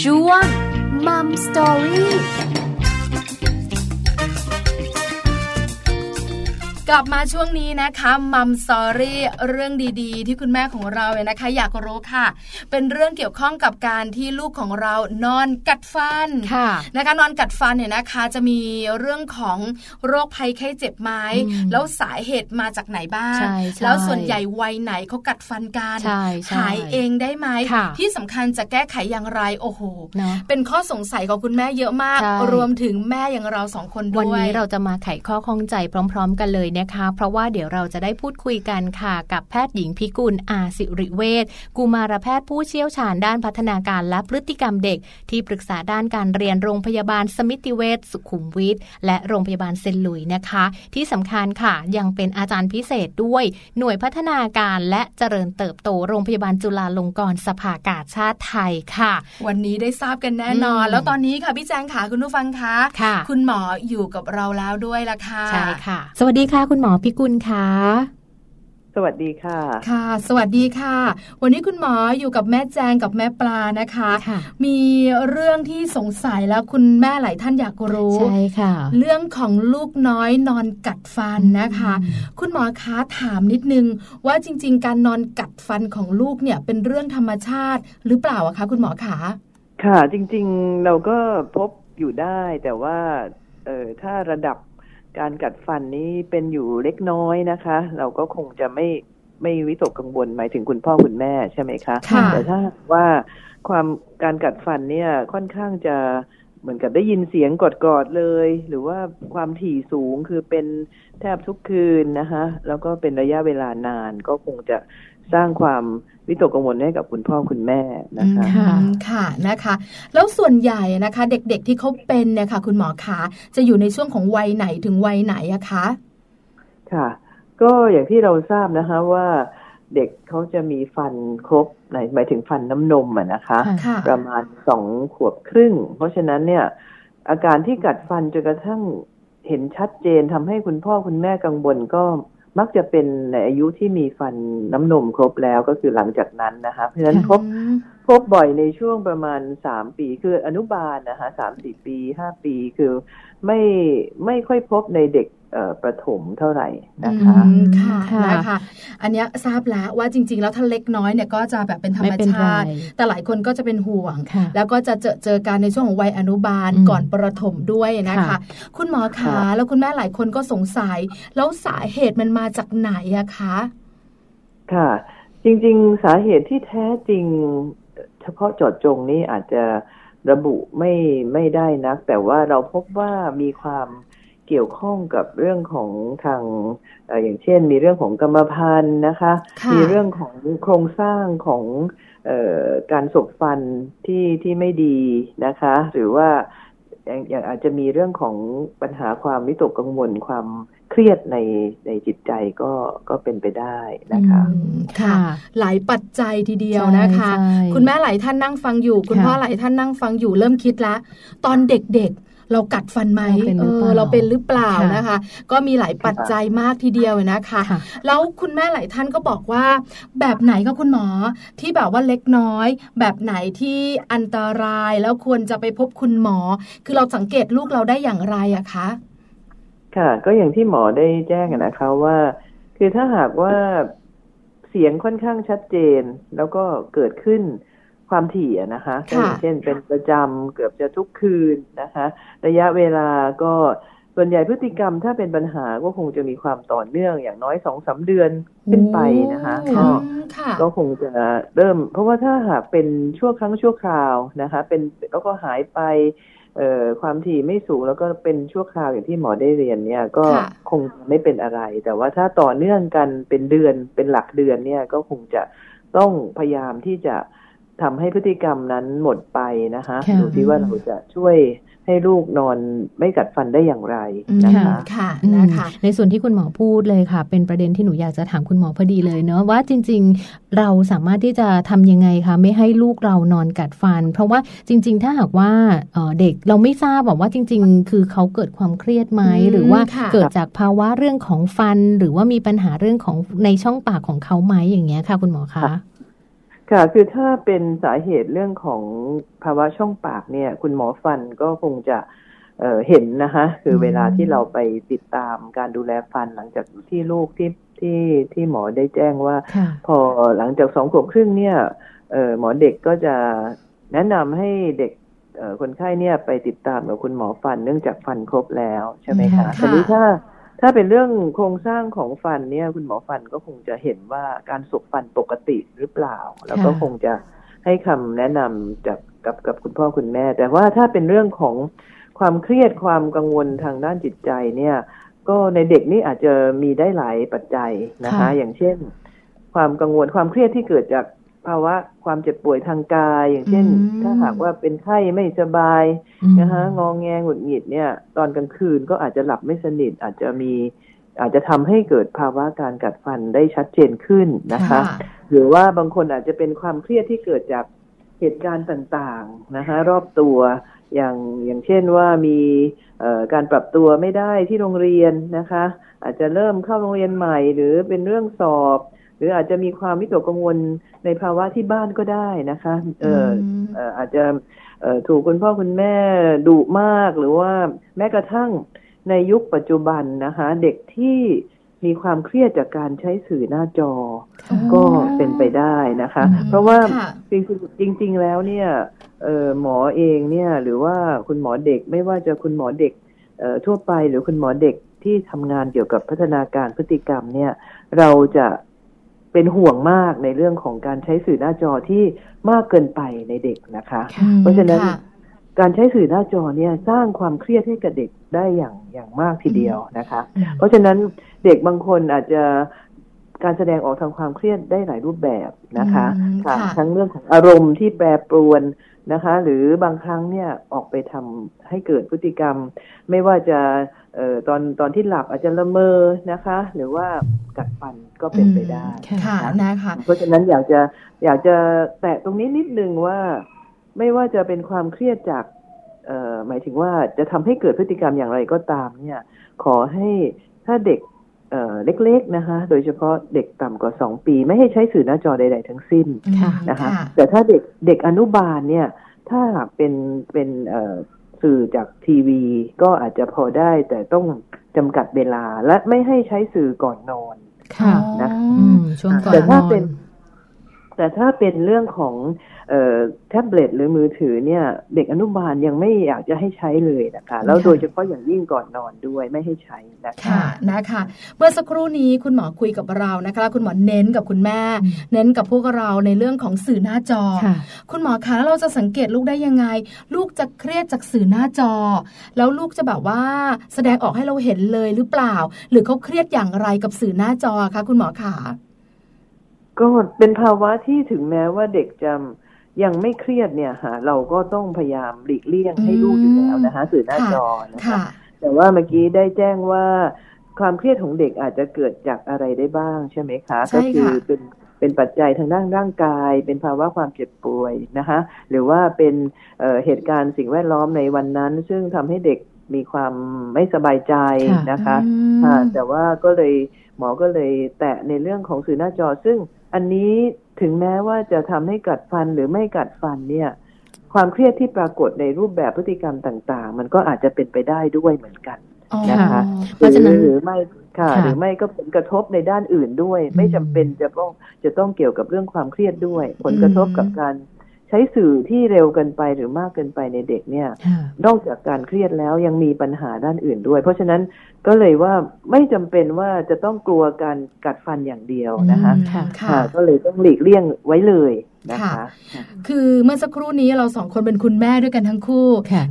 ช่วง Mum Story กลับมาช่วงนี้นะคะ Mum Story เรื่องดีๆที่คุณแม่ของเราเนี่ยนะคะอยากรู้ค่ะเป็นเรื่องเกี่ยวข้องกับการที่ลูกของเรานอนกัดฟันนะคะนอนกัดฟันเนี่ยนะคะจะมีเรื่องของโรคภัยไข้เจ็บไหมแล้วสาเหตุมาจากไหนบ้างแล้วส่วนใหญ่วัยไหนเขากัดฟันกันหายเองได้ไหมที่สำคัญจะแก้ไขอย่างไรโอ้โหเป็นข้อสงสัยของคุณแม่เยอะมากรวมถึงแม่อย่างเราสองคนด้วยวันนี้เราจะมาไขข้อข้องใจพร้อมๆกันเลย นะคะเพราะว่าเดี๋ยวเราจะได้พูดคุยกันค่ะกับแพทย์หญิงพิกุลอาศิริเวชกุมารแพทย์ผู้เชี่ยวชาญด้านพัฒนาการและพฤติกรรมเด็กที่ปรึกษาด้านการเรียนโรงพยาบาลสมิติเวชสุขุมวิทและโรงพยาบาลเซนต์หลุยส์นะคะที่สำคัญค่ะยังเป็นอาจารย์พิเศษด้วยหน่วยพัฒนาการและเจริญเติบโตโรงพยาบาลจุฬาลงกรณ์สภากาชาดไทยค่ะวันนี้ได้ทราบกันแน่นอนแล้วตอนนี้ค่ะพี่แจงค่ะคุณผู้ฟังคะคุณหมออยู่กับเราแล้วด้วยล่ะค่ะใช่ค่ะสวัสดีค่ะคุณหมอพิกุลค่ะสวัสดีค่ะค่ะสวัสดีค่ะวันนี้คุณหมออยู่กับแม่แจงกับแม่ปลานะคะมีเรื่องที่สงสัยแล้วคุณแม่หลายท่านอยากรู้ใช่ค่ะเรื่องของลูกน้อยนอนกัดฟันนะคะคุณหมอคะถามนิดนึงว่าจริงๆการนอนกัดฟันของลูกเนี่ยเป็นเรื่องธรรมชาติหรือเปล่าคะคุณหมอคะค่ะจริงๆเราก็พบอยู่ได้แต่ว่าถ้าระดับการกัดฟันนี้เป็นอยู่เล็กน้อยนะคะเราก็คงจะไม่วิตกกังวลหมายถึงคุณพ่อคุณแม่ใช่ไหมคะแต่ถ้าว่าการกัดฟันเนี่ยค่อนข้างจะเหมือนกับได้ยินเสียงกอดๆเลยหรือว่าความถี่สูงคือเป็นแทบทุกคืนนะคะแล้วก็เป็นระยะเวลานานก็คงจะสร้างความวิตกกังวลให้กับคุณพ่อคุณแม่นะคะค่ะนะคะแล้วส่วนใหญ่นะคะเด็กๆที่เขาเป็นเนี่ยค่ะคุณหมอคะจะอยู่ในช่วงของวัยไหนถึงวัยไหนอะคะค่ะก็อย่างที่เราทราบนะคะว่าเด็กเขาจะมีฟันครบหมายถึงฟันน้ำนมอะนะคะประมาณ2ขวบครึ่งเพราะฉะนั้นเนี่ยอาการที่กัดฟันจนกระทั่งเห็นชัดเจนทำให้คุณพ่อคุณแม่กังวลก็มักจะเป็นในอายุที่มีฟันน้ำนมครบแล้วก็คือหลังจากนั้นนะคะเพราะฉะนั้นพบบ่อยในช่วงประมาณ3ปีคืออนุบาลนะคะ 3-4 ปี 5 ปีคือไม่ค่อยพบในเด็กประถมเท่าไหร่นะคะนะคะอันนี้ทราบแล้วว่าจริงๆแล้วถ้าเล็กน้อยเนี่ยก็จะแบบเป็นธรรมชาติแต่หลายคนก็จะเป็นห่วงแล้วก็จะเจอการในช่วงของวัยอนุบาลก่อนประถมด้วยนะคะคุณหมอคะแล้วคุณแม่หลายคนก็สงสัยแล้วสาเหตุมันมาจากไหนอะคะค่ะจริงๆสาเหตุที่แท้จริงเฉพาะเจาะจงนี้อาจจะระบุไม่ได้นักแต่ว่าเราพบว่ามีความเกี่ยวข้องกับเรื่องของทางอย่างเช่นมีเรื่องของกรรมพันธุ์นะคะมีเรื่องของโครงสร้างของการสบฟันที่ไม่ดีนะคะหรือว่าอย่างอาจจะมีเรื่องของปัญหาความวิตกกังวลความเครียดในจิตใจก็เป็นไปได้นะคะค่ะหลายปัจจัยทีเดียวนะคะคุณแม่หลายท่านนั่งฟังอยู่คุณพ่อหลายท่านนั่งฟังอยู่เริ่มคิดละตอนเด็กเรากัดฟันไหมเราเป็นหรือเปล่านะคะก็มีหลายปัจจัยมากทีเดียวนะคะแล้วคุณแม่หลายท่านก็บอกว่าแบบไหนก็คุณหมอที่แบบว่าเล็กน้อยแบบไหนที่อันตรายแล้วควรจะไปพบคุณหมอคือเราสังเกตลูกเราได้อย่างไรอะคะค่ะก็อย่างที่หมอได้แจ้งนะคะว่าคือถ้าหากว่าเสียงค่อนข้างชัดเจนแล้วก็เกิดขึ้นความถี่นะคะเช่นเป็นประจำเกือบจะทุกคืนนะคะระยะเวลาก็ส่วนใหญ่พฤติกรรมถ้าเป็นปัญหาก็คงจะมีความต่อเนื่องอย่างน้อย 2-3 เดือนขึ้นไปนะคะก็คงจะเริ่มเพราะว่าถ้าหากเป็นชั่วครั้งชั่วคราวนะคะเป็นแล้วก็หายไปความถี่ไม่สูงแล้วก็เป็นชั่วคราวอย่างที่หมอได้เรียนเนี่ยก็คงไม่เป็นอะไรแต่ว่าถ้าต่อเนื่องกันเป็นเดือนเป็นหลักเดือนเนี่ยก็คงจะต้องพยายามที่จะทำให้พฤติกรรมนั้นหมดไปนะคะดูที่ว่าเราจะช่วยให้ลูกนอนไม่กัดฟันได้อย่างไรนะคะค่ะนะคะในส่วนที่คุณหมอพูดเลยค่ะเป็นประเด็นที่หนูอยากจะถามคุณหมอพอดีเลยเนาะว่าจริงๆเราสามารถที่จะทำยังไงคะไม่ให้ลูกเรานอนกัดฟันเพราะว่าจริงๆถ้าหากว่าเด็กเราไม่ทราบว่าจริงๆคือเขาเกิดความเครียดไหมหรือว่าเกิดจากภาวะเรื่องของฟันหรือว่ามีปัญหาเรื่องของในช่องปากของเขาไหมอย่างเงี้ยค่ะคุณหมอคะค่ะคือถ้าเป็นสาเหตุเรื่องของภาวะช่องปากเนี่ยคุณหมอฟันก็คงจะเห็นนะคะคือเวลาที่เราไปติดตามการดูแลฟันหลังจากที่ลูกที่หมอได้แจ้งว่าพอหลังจาก2ขวบครึ่งเนี่ยหมอเด็กก็จะแนะนำให้เด็กคนไข้เนี่ยไปติดตามกับคุณหมอฟันเนื่องจากฟันครบแล้วใช่ไหมคะทีนี้ถ้าเป็นเรื่องโครงสร้างของฟันเนี่ยคุณหมอฟันก็คงจะเห็นว่าการสบฟันปกติหรือเปล่าแล้วก็คงจะให้คำแนะนำจากกับคุณพ่อคุณแม่แต่ว่าถ้าเป็นเรื่องของความเครียดความกังวลทางด้านจิตใจเนี่ย ก็ในเด็กนี่อาจจะมีได้หลายปัจจัยนะคะอย่างเช่นความกังวลความเครียดที่เกิดจากภาวะความเจ็บป่วยทางกายอย่างเช่นถ้าหากว่าเป็นไข้ไม่สบายนะคะงอแงหงุดหงิดเนี่ยตอนกลางคืนก็อาจจะหลับไม่สนิทอาจจะทำให้เกิดภาวะการกัดฟันได้ชัดเจนขึ้นนะคะหรือว่าบางคนอาจจะเป็นความเครียดที่เกิดจากเหตุการณ์ต่างๆนะคะรอบตัวอย่างเช่นว่ามีการปรับตัวไม่ได้ที่โรงเรียนนะคะอาจจะเริ่มเข้าโรงเรียนใหม่หรือเป็นเรื่องสอบหรืออาจจะมีความวิตกกังวลในภาวะที่บ้านก็ได้นะคะอาจจะถูกคุณพ่อคุณแม่ดุมากหรือว่าแม้กระทั่งในยุคปัจจุบันนะคะเด็กที่มีความเครียดจากการใช้สื่อหน้าจอก็เป็นไปได้นะคะเพราะว่าจริงๆแล้วเนี่ยหมอเองเนี่ยหรือว่าคุณหมอเด็กไม่ว่าจะคุณหมอเด็กทั่วไปหรือคุณหมอเด็กที่ทำงานเกี่ยวกับพัฒนาการพฤติกรรมเนี่ยเราจะเป็นห่วงมากในเรื่องของการใช้สื่อหน้าจอที่มากเกินไปในเด็กนะคะเพราะฉะนั้นการใช้สื่อหน้าจอเนี่ยสร้างความเครียดให้กับเด็กได้อย่างมากทีเดียวนะคะเพราะฉะนั้นเด็กบางคนอาจจะการแสดงออกทางความเครียดได้หลายรูปแบบนะคะทั้งเรื่องของอารมณ์ที่แปรปรวนนะคะหรือบางครั้งเนี่ยออกไปทำให้เกิดพฤติกรรมไม่ว่าจะตอนที่หลับอาจจะละเมอนะคะหรือว่ากัดฟันก็เป็นไปได้นะคะเพราะฉะนั้นอยากจะแตะตรงนี้นิดนึงว่าไม่ว่าจะเป็นความเครียดจากหมายถึงว่าจะทำให้เกิดพฤติกรรมอย่างไรก็ตามเนี่ยขอให้ถ้าเด็กเล็กๆนะคะโดยเฉพาะเด็กต่ำกว่า2ปีไม่ให้ใช้สื่อหน้าจอใดๆทั้งสิ้นนะคะแต่ถ้าเด็กอนุบาลเนี่ยถ้าเป็นสื่อจากทีวีก็อาจจะพอได้แต่ต้องจำกัดเวลาและไม่ให้ใช้สื่อก่อนนอนนะช่วงก่อนนอนแต่ถ้าเป็นเรื่องของแท็บเล็ตหรือมือถือเนี่ยเด็กอนุบาลยังไม่อยากจะให้ใช้เลยนะคะแล้วโดยเฉพาะอย่างยิ่งก่อนนอนด้วยไม่ให้ใช้นะคะเมื่อสักครู่นี้คุณหมอคุยกับเรานะคะคุณหมอเน้นกับคุณแม่เน้นกับพวกเราในเรื่องของสื่อหน้าจอคุณหมอคะเราจะสังเกตลูกได้ยังไงลูกจะเครียดจากสื่อหน้าจอแล้วลูกจะแบบว่าแสดงออกให้เราเห็นเลยหรือเปล่าหรือเขาเครียดอย่างไรกับสื่อหน้าจอคะคุณหมอคะก็เป็นภาวะที่ถึงแม้ว่าเด็กจะยังไม่เครียดเนี่ยค่ะเราก็ต้องพยายามหลีกเลี่ยงให้ลูกอยู่แล้วนะคะสื่อหน้าจอนะคะแต่ว่าเมื่อกี้ได้แจ้งว่าความเครียดของเด็กอาจจะเกิดจากอะไรได้บ้างใช่ไหมคะก็คือเป็นปัจจัยทางด้านร่างกายเป็นภาวะความเจ็บป่วยนะคะหรือว่าเป็นเหตุการณ์สิ่งแวดล้อมในวันนั้นซึ่งทำให้เด็กมีความไม่สบายใจนะคะแต่ว่าก็เลยหมอก็เลยแตะในเรื่องของสื่อหน้าจอซึ่งอันนี้ถึงแม้ว่าจะทำให้กัดฟันหรือไม่กัดฟันเนี่ยความเครียดที่ปรากฏในรูปแบบพฤติกรรมต่างๆมันก็อาจจะเป็นไปได้ด้วยเหมือนกันนะคะหรือไม่ค่ะหรือไม่ก็ผลกระทบในด้านอื่นด้วยไม่จำเป็นจะต้องเกี่ยวกับเรื่องความเครียดด้วยผลกระทบกับการใช้สื่อที่เร็วเกินไปหรือมากเกินไปในเด็กเนี่ยนอกจากการเครียดแล้วยังมีปัญหาด้านอื่นด้วยเพราะฉะนั้นก็เลยว่าไม่จำเป็นว่าจะต้องกลัวการกัดฟันอย่างเดียวนะคะก็เลยต้องหลีกเลี่ยงไว้เลยนะคะคือเมื่อสักครู่นี้เราสองคนเป็นคุณแม่ด้วยกันทั้งคู่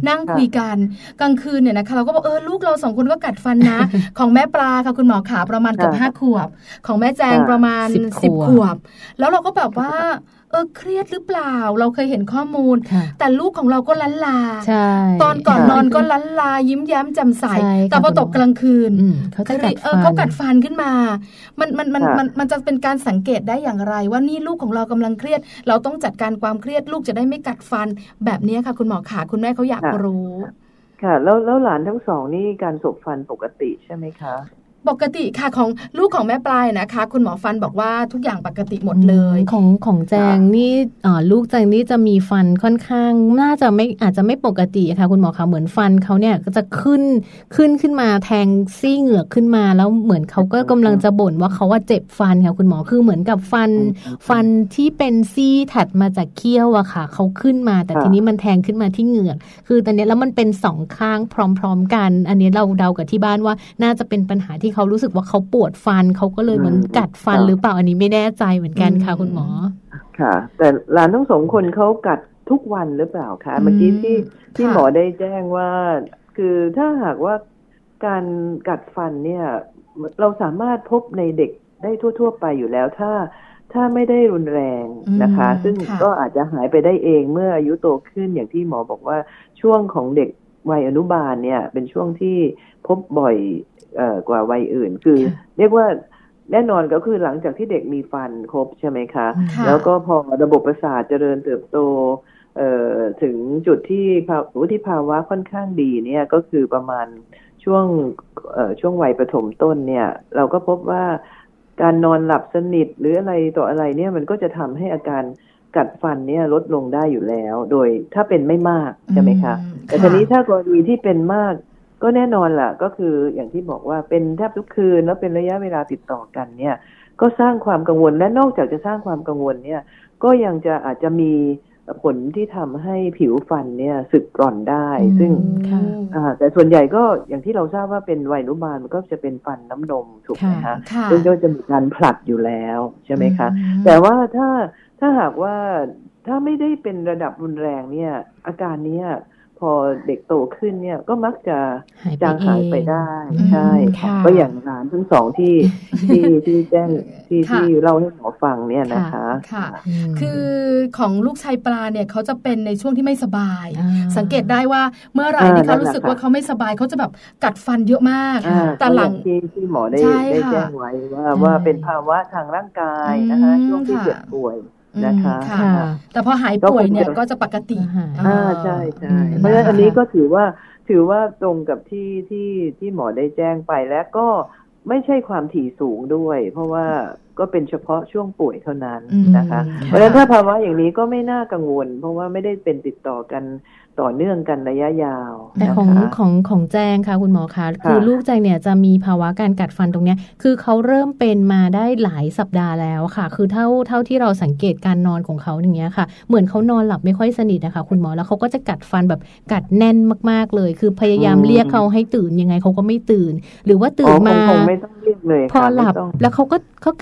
นั่งคุยกันกลางคืนเนี่ยนะคะเราก็บอกลูกเราสองคนก็กัดฟันนะ ของแม่ปลาค่ะคุณหมอขาประมาณเกือบ5 ขวบของแม่แจงประมาณ10 ขวบแล้วเราก็แบบว่าเครียดหรือเปล่าเราเคยเห็นข้อมูลแต่ลูกของเราก็ลันลาตอนก่อนนอนก็ลันลายิ้มแย้มแจ่มใสแต่พอตกกลางคืนเขากัดฟันขึ้นมามันจะเป็นการสังเกตได้อย่างไรว่านี่ลูกของเรากำลังเครียดเราต้องจัดการความเครียดลูกจะได้ไม่กัดฟันแบบนี้ค่ะคุณหมอขาคุณแม่เขาอยากรู้ค่ะแล้วหลานทั้งสองนี่การสบฟันปกติใช่ไหมคะปกติค่ะของลูกของแม่ปลายนะคะคุณหมอฟันบอกว่าทุกอย่างปกติหมดเลยของแจงนี่ลูกแจงนี่จะมีฟันค่อนข้างน่าจะไม่อาจจะไม่ปกติค่ะคุณหมอคะเหมือนฟันเขาเนี่ยก็จะขึ้นมาแทงซี่เหงือกขึ้นมาแล้วเหมือนเขาก็กำลังจะบ่นว่าเขาว่าเจ็บฟันค่ะคุณหมอคือเหมือนกับฟันที่เป็นซี่ถัดมาจากเคี้ยวอะค่ะเขาขึ้นมาแต่ทีนี้มันแทงขึ้นมาที่เหงือกคือตอนนี้แล้วมันเป็น2ข้างพร้อมๆกันอันนี้เราเดากับที่บ้านว่าน่าจะเป็นปัญหาที่เขารู้สึกว่าเขาปวดฟันเขาก็เลยเหมือนกัดฟันหรือเปล่าอันนี้ไม่แน่ใจเหมือนกันค่ะคุณหมอค่ะแต่หลานทั้งสองคนเขากัดทุกวันหรือเปล่าคะเมื่อกี้ที่หมอได้แจ้งว่าคือถ้าหากว่า การกัดฟันเนี่ยเราสามารถพบในเด็กได้ทั่วๆไปอยู่แล้วถ้าไม่ได้รุนแรงนะคะซึ่งก็อาจจะหายไปได้เองเมื่ออายุโตขึ้นอย่างที่หมอบอกว่าช่วงของเด็กวัยอนุบาลเนี่ยเป็นช่วงที่พบบ่อยกว่าวัยอื่นคือเรียกว่าแน่นอนก็คือหลังจากที่เด็กมีฟันครบใช่ไหมคะแล้วก็พอระบบประสาทเจริญเติบโตถึงจุดที่วุฒิภาวะค่อนข้างดีเนี่ยก็คือประมาณช่วงวัยประถมต้นเนี่ยเราก็พบว่าการนอนหลับสนิทหรืออะไรต่ออะไรเนี่ยมันก็จะทำให้อาการกัดฟันเนี่ยลดลงได้อยู่แล้วโดยถ้าเป็นไม่มากใช่ไหมคะแต่ทีนี้ถ้ากรณีที่เป็นมากก็แน่นอนล่ะก็คืออย่างที่บอกว่าเป็นแทบทุกคืนแล้วเป็นระยะเวลาติดต่อกันเนี่ยก็สร้างความกังวลและนอกจากจะสร้างความกังวลเนี่ยก็ยังจะอาจจะมีผลที่ทำให้ผิวฟันเนี่ยสึกกร่อนได้ซึ่งแต่ส่วนใหญ่ก็อย่างที่เราทราบว่าเป็นวัยรุ่นบ้านมันก็จะเป็นฟันน้ำนมถูกไหมคะซึ่งก็จะมีการผลัดอยู่แล้วใช่ไหมคะแต่ว่าถ้าหากว่าถ้าไม่ได้เป็นระดับรุนแรงเนี่ยอาการนี้พอเด็กโตขึ้นเนี่ยก็มักจะจางหายไปได้ใช่ก็อย่างหลานทั้งสองที่ ที่แจ้งที่เล่าให้หมอฟังเนี่ยนะคะค่ะคือของลูกชายปลาเนี่ยเขาจะเป็นในช่วงที่ไม่สบายสังเกตได้ว่าเมื่อไหร่ที่เขารู้สึกว่าเขาไม่สบายเขาจะแบบกัดฟันเยอะมากแต่หลังที่หมอได้แจ้งไว้ว่าเป็นภาวะทางร่างกายนะคะช่วงที่เจ็บป่วยนะคะแต่พอหายป่วยเนี่ยก็จะปกติใช่ใช่เพราะฉะนั้นอันนี้ก็ถือว่าตรงกับที่หมอได้แจ้งไปและก็ไม่ใช่ความถี่สูงด้วยเพราะว่าก็เป็นเฉพาะช่วงป่วยเท่านั้นนะคะเพราะฉะนั้นถ้าภาวะอย่างนี้ก็ไม่น่ากังวลเพราะว่าไม่ได้เป็นติดต่อกันต่อเนื่องกันระยะยาวแต่ของแจงค่ะคุณหมอคะคือลูกแจงเนี่ยจะมีภาวะการกัดฟันตรงเนี้ยคือเขาเริ่มเป็นมาได้หลายสัปดาห์แล้วค่ะคือเท่าที่เราสังเกตการนอนของเขาอย่างเงี้ยค่ะเหมือนเขานอนหลับไม่ค่อยสนิทนะคะคุณหมอแล้วเขาก็จะกัดฟันแบบกัดแน่นมากๆเลยคือพยายามเรียกเขาให้ตื่นยังไงเขาก็ไม่ตื่นหรือว่าตื่นมาพอหลับแล้วเขา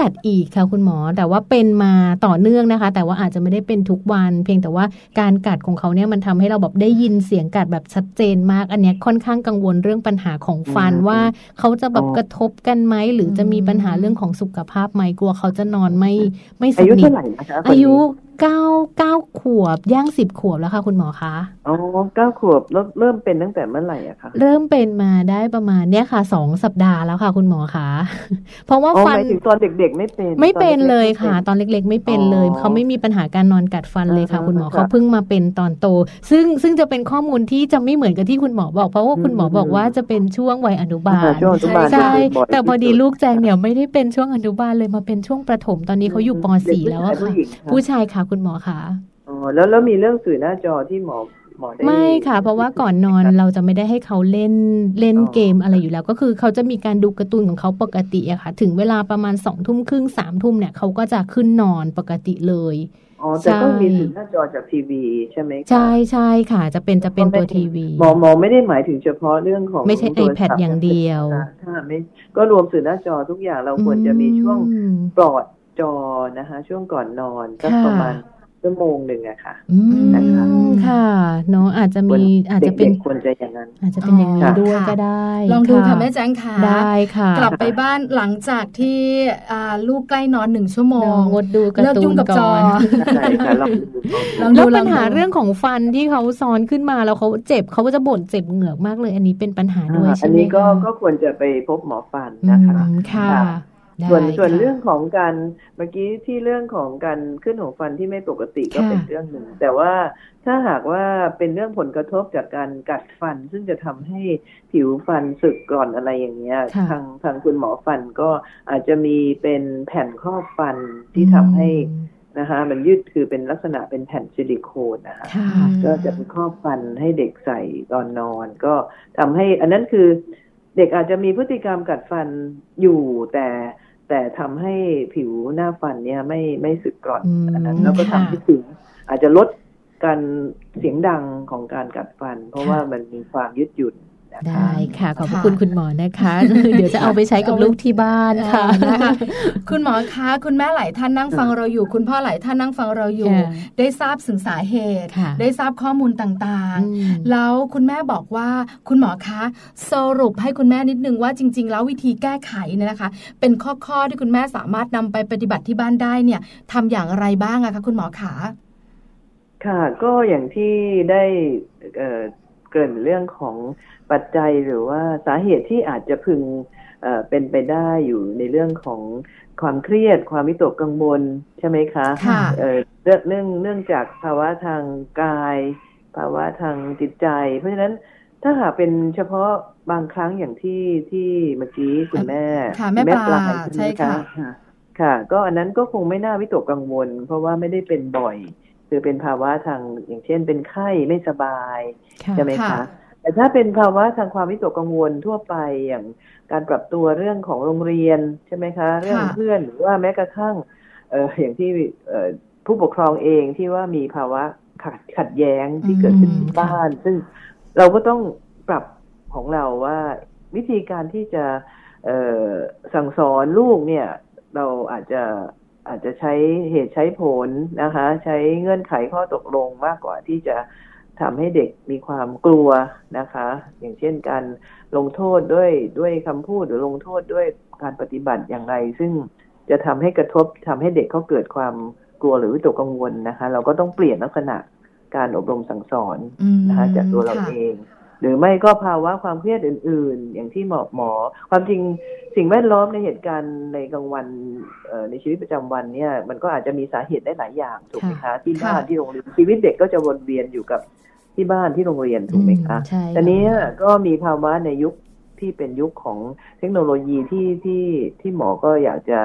กัดอีกค่ะคุณหมอแต่ว่าเป็นมาต่อเนื่องนะคะแต่ว่าอาจจะไม่ได้เป็นทุกวันเพียงแต่ว่าการกัดของเขาเนี่ยมันทำให้เราแบบได้ยินเสียงกัดแบบชัดเจนมากอันเนี้ยค่อนข้างกังวลเรื่องปัญหาของฟันว่าเขาจะแบบกระทบกันไหมหรือจะมีปัญหาเรื่องของสุขภาพไหมกลัวเขาจะนอนไม่สนิทอายุเท่าไหร่นะคะอายุ9ขวบย่าง10ขวบแล้วค่ะคุณหมอคะอ๋อ9ขวบเริ่มเป็นตั้งแต่เมื่อไหร่อะคะเริ่มเป็นมาได้ประมาณเนี้ยค่ะ2สัปดาห์แล้วค่ะคุณหมอคะเพราะว่าฟันตอนเด็กๆไม่เป็นเลยค่ะตอนเล็กๆไม่เป็นเลยเขาไม่มีปัญหาการนอนกัดฟันเลยค่ะคุณหมอเขาเพิ่งมาเป็นตอนโตซึ่งจะเป็นข้อมูลที่จะไม่เหมือนกับที่คุณหมอบอกเพราะว่าคุณหมอบอกว่าจะเป็นช่วงวัยอนุบาลใช่แต่พอดีลูกแจงเนี่ยไม่ได้เป็นช่วงอนุบาลเลยมาเป็นช่วงประถมตอนนี้เขาอยู่ป .4 แล้วค่ะผู้ชายค่ะคุณหมอคะอ๋อแล้วมีเรื่องสื่อหน้าจอที่หมอได้ไม่ค่ะเพราะว่าก่อนนอนเราจะไม่ได้ให้เขาเล่นเกมอะไรอยู่แล้วก็คือเขาจะมีการดูการ์ตูนของเขาปกติอะค่ะถึงเวลาประมาณ 20:30 น 3:00 นเนี่ยเขาก็จะขึ้นนอนปกติเลยอ๋อแต่ต้องมีสื่อหน้าจอจากทีวีใช่ไหมคะใช่ๆค่ะจะเป็นตัวทีวีหมอไม่ได้หมายถึงเฉพาะเรื่องของไม่ใช่ iPad อย่างเดียวค่ะไม่ก็รวมสื่อหน้าจอทุกอย่างเราควรจะมีช่วงปลอดจอนะคะช่วงก่อนนอนก็ประมาณชั่วโมงหนึ่งอะค่ะนะคะค่ะเนาะอาจจะมีอาจจะเป็นควรจะอย่างนั้นอาจจะเป็นอย่างนี้ด้วยก็ได้ลองดูค่ะแม่แจ้งค่ะได้ค่ะกลับไปบ้านหลังจากที่ลูกใกล้นอน1ชั่วโมงงดดูการ์ตูนก่อนเลิกยุ่งกับจอแล้วปัญหาเรื่องของฟันที่เขาซ้อนขึ้นมาแล้วเขาเจ็บเขาก็จะบ่นเจ็บเหงือกมากเลยอันนี้เป็นปัญหาด้วยใช่ไหมอันนี้ก็ควรจะไปพบหมอฟันนะคะค่ะส่วนเรื่องของการเมื่อกี้ที่เรื่องของการขึ้นของฟันที่ไม่ปกติก็เป็นเรื่องหนึ่งแต่ว่าถ้าหากว่าเป็นเรื่องผลกระทบจากการกัดฟันซึ่งจะทำให้ผิวฟันสึกกร่อนอะไรอย่างเงี้ยทางคุณหมอฟันก็อาจจะมีเป็นแผ่นครอบฟันที่ทำให้นะคะมันยืดคือเป็นลักษณะเป็นแผ่นซิลิโคนนะคะก็จะเป็นครอบฟันให้เด็กใส่ตอนนอนก็ทำให้อันนั้นคือเด็กอาจจะมีพฤติกรรมกัดฟันอยู่แต่ทำให้ผิวหน้าฟันเนี่ยไม่สึกกร่อนอันนั้นแล้วก็ทำให้เสียงอาจจะลดการเสียงดังของการกัดฟันเพราะว่ามันมีความยืดหยุ่น ได้ค่ะขอบคุณคุณหมอนะคะเดี๋ยวจะเอาไปใช้กับลูกที่บ้านค่ะคุณหมอคะคุณแม่หลายท่านนั่งฟังเราอยู่คุณพ่อหลายท่านนั่งฟังเราอยู่ได้ทราบถึงสาเหตุได้ทราบข้อมูลต่างๆแล้วคุณแม่บอกว่าคุณหมอคะสรุปให้คุณแม่นิดนึงว่าจริงๆแล้ววิธีแก้ไขเนี่ยนะคะเป็นข้อที่คุณแม่สามารถนำไปปฏิบัติที่บ้านได้เนี่ยทำอย่างไรบ้างอะคะคุณหมอคะค่ะก็อย่างที่ได้เกริ่นเรื่องของปัจจัยหรือว่าสาเหตุที่อาจจะพึงเป็นไปได้อยู่ในเรื่องของความเครียดความวิตกกังวลใช่ไหมคะเรื่องจากภาวะทางกายภาวะทางจิตใจเพราะฉะนั้นถ้าหากเป็นเฉพาะบางครั้งอย่างที่เมื่อกี้คุณแม่แม่ปลาใช่ค่ะค่ะก็อันนั้นก็คงไม่น่าวิตกกังวลเพราะว่าไม่ได้เป็นบ่อยคือเป็นภาวะทางอย่างเช่นเป็นไข้ไม่สบายใช่ไหมคะแต่ถ้าเป็นภาวะทางความวิตกกังวลทั่วไปอย่างการปรับตัวเรื่องของโรงเรียนใช่ไหมคะเรื่องเพื่อนหรือว่าแม้กระทั่งอย่างที่ผู้ปกครองเองที่ว่ามีภาวะขัดแย้งที่เกิดขึ้นที่บ้านซึ่งเราก็ต้องปรับของเราว่าวิธีการที่จะสั่งสอนลูกเนี่ยเราอาจจะใช้เหตุใช้ผลนะคะใช้เงื่อนไขข้อตกลงมากกว่าที่จะทำให้เด็กมีความกลัวนะคะอย่างเช่นการลงโทษด้วยคำพูดหรือลงโทษด้วยการปฏิบัติอย่างไรซึ่งจะทำให้กระทบทำให้เด็กเขาเกิดความกลัวหรือวิตกกังวลนะคะเราก็ต้องเปลี่ยนลักษณะการอบรมสั่งสอนนะคะจากตัวเราเองหรือไม่ก็ภาวะความเครียดอื่นๆอย่างที่หมอความจริงสิ่งแวดล้อมในเหตุการณ์ในกลางวันในชีวิตประจำวันเนี่ยมันก็อาจจะมีสาเหตุได้หลายอย่างถูกไหมคะที่บ้านที่โรงเรียนชีวิตเด็กก็จะวนเวียนอยู่กับที่บ้านที่โรงเรียนถูกไหมคะแต่นี้ก็มีภาวะในยุคที่เป็นยุคของเทคโนโลยีที่หมอก็อยากจะ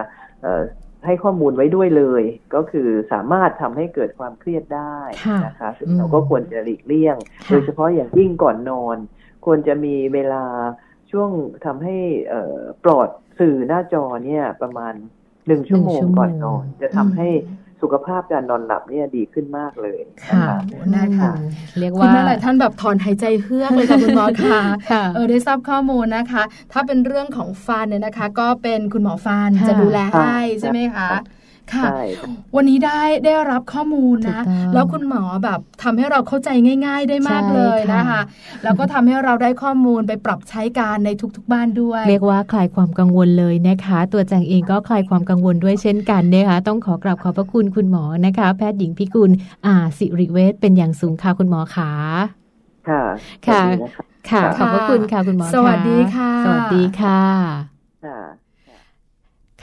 ให้ข้อมูลไว้ด้วยเลยก็คือสามารถทำให้เกิดความเครียดได้นะคะซึ่งเราก็ควรจะหลีกเลี่ยงโดยเฉพาะอย่างยิ่งก่อนนอนควรจะมีเวลาช่วงทำให้ปลอดสื่อหน้าจอเนี่ยประมาณ1ชั่วโมงก่อนนอนจะทำให้สุขภาพการนอนหลับเนี่ยดีขึ้นมากเลยค่ะนะคะเรียกว่าคุณแม่หลายท่านแบบถอนหายใจเฮือกเลยค่ะคุณหมอค่ะได้ทราบข้อมูลนะคะถ้าเป็นเรื่องของฟันเนี่ยนะคะก็เป็นคุณหมอฟันจะดูแลให้ใช่ไหมคะค่ะวันนี้ได้รับข้อมูลนะแล้วคุณหมอแบบทำให้เราเข้าใจง่ายๆได้มากเลยนะคะแล้วก็ทำให้เราได้ข้อมูลไปปรับใช้การในทุกๆบ้านด้วยเรียกว่าคลายความกังวลเลยนะคะตัวแจงเองก็คลายความกังวลด้วยเช่นกันนะคะต้องขอกราบขอบพระคุณคุณหมอนะคะแพทย์หญิงพิกุลสิริเวชเป็นอย่างสูงค่ะคุณหมอขาค่ะค่ะค่ะขอบพระคุณค่ะคุณหมอสวัสดีค่ะสวัสดีค่ะ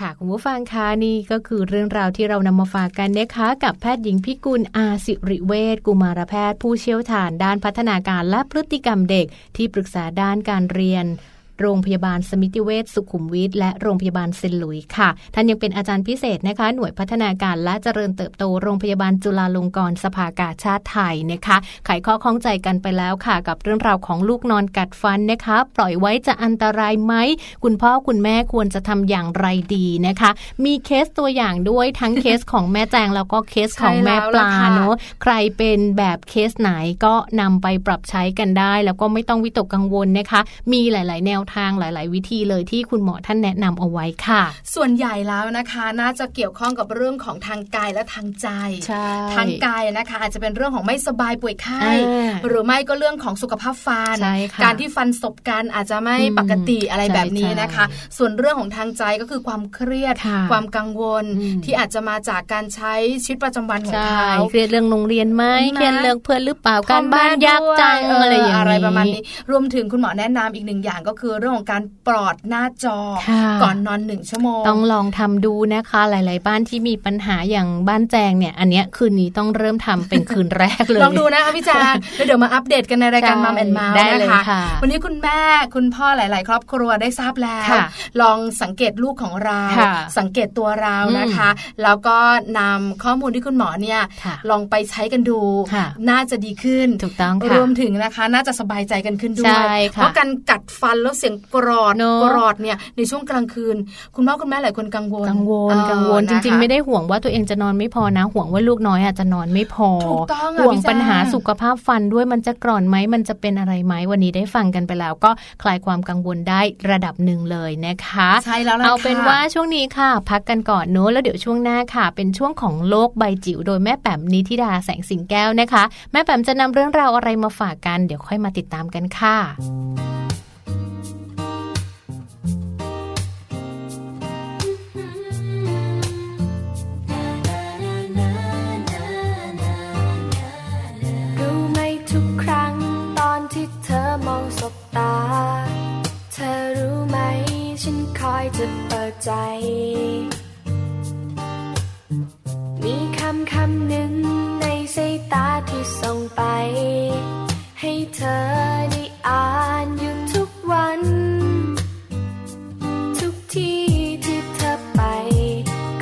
ค่ะคุณผู้ฟังคะนี่ก็คือเรื่องราวที่เรานำมาฝากกันนะคะกับแพทย์หญิงพิกุลสิริเวชกุมารแพทย์ผู้เชี่ยวชาญด้านพัฒนาการและพฤติกรรมเด็กที่ปรึกษาด้านการเรียนโรงพยาบาลสมิติเวชสุขุมวิทและโรงพยาบาลเซนต์หลุยส์ค่ะท่านยังเป็นอาจารย์พิเศษนะคะหน่วยพัฒนาการและเจริญเติบโตโรงพยาบาลจุฬาลงกรณ์สภากาชาดไทยนะคะไขข้อข้องใจกันไปแล้วค่ะกับเรื่องราวของลูกนอนกัดฟันนะคะปล่อยไว้จะอันตรายไหมคุณพ่อคุณแม่ควรจะทำอย่างไรดีนะคะมีเคสตัวอย่างด้วยทั้งเคสของแม่แจงแล้วก็เคสของแม่ปลาเนาะใครเป็นแบบเคสไหนก็นำไปปรับใช้กันได้แล้วก็ไม่ต้องวิตกกังวลนะคะมีหลายๆแนวทางหลายๆวิธีเลยที่คุณหมอท่านแนะนำเอาไว้ค่ะส่วนใหญ่แล้วนะคะน่าจะเกี่ยวข้องกับเรื่องของทางกายและทางใจทางกายนะคะอาจจะเป็นเรื่องของไม่สบายป่วยไข้หรือไม่ก็เรื่องของสุขภาพฟันการที่ฟันสบกันอาจจะไม่ปกติอะไรแบบนี้นะคะส่วนเรื่องของทางใจก็คือความเครียดความกังวลที่อาจจะมาจากการใช้ชีวิตประจำวันของเขาเครียดเรื่องโรงเรียนไหมเครียดเรื่องเพื่อนหรือเปล่าการบ้านยากจังอะไรประมาณนี้รวมถึงคุณหมอแนะนำอีกหนึ่งอย่างก็คือเรื่องของการปลอดหน้าจอก่อนนอน1ชั่วโมงต้องลองทำดูนะคะหลายๆบ้านที่มีปัญหาอย่างบ้านแจงเนี่ยอันเนี้ยคืนนี้ต้องเริ่มทำเป็นคืนแรกเลยลองดูนะคะพี่แจงเดี๋ยวมาอัปเดตกันในรายการ Mum and Mouse ได้เลยค่ะวันนี้คุณแม่คุณพ่อหลายๆครอบครัวได้ทราบแล้วลองสังเกตลูกของเราสังเกตตัวเรานะคะแล้วก็นำข้อมูลที่คุณหมอเนี่ยลองไปใช้กันดูน่าจะดีขึ้นถูกต้องค่ะรวมถึงนะคะน่าจะสบายใจกันขึ้นด้วยเพราะการกัดฟันแล้วเสีย สียงกรอดกรอดเนี่ยในช่วงกลางคืนคุณพ่อคุณแม่หลายคนกังวลจริงๆไม่ได้ห่วงว่าตัวเองจะนอนไม่พอนะห่วงว่าลูกน้อยอาจจะนอนไม่พอห่วงปัญหาสุขภาพฟันด้วยมันจะกร่อนไหมมันจะเป็นอะไรไหมวันนี้ได้ฟังกันไปแล้วก็คลายความกังวลได้ระดับหนึ่งเลยนะคะใช่แล้วเอาเป็นว่าช่วงนี้ค่ะพักกันก่อนเนอะแล้วเดี๋ยวช่วงหน้าค่ะเป็นช่วงของโลกใบจิ๋วโดยแม่แป๋มนิธิดาแสงสิงแก้วนะคะแม่แป๋มจะนำเรื่องราวอะไรมาฝากกันเดี๋ยวค่อยมาติดตามกันค่ะรู้ไหมทุกครั้งตอนที่เธอมองสบตาเธอรู้ไหมฉันคอยจะเปิดใจมีคำคำหนึ่งในสายตาที่ส่งไปให้เธอได้อ่านอยู่ทุกวันทุกที่ที่เธอไป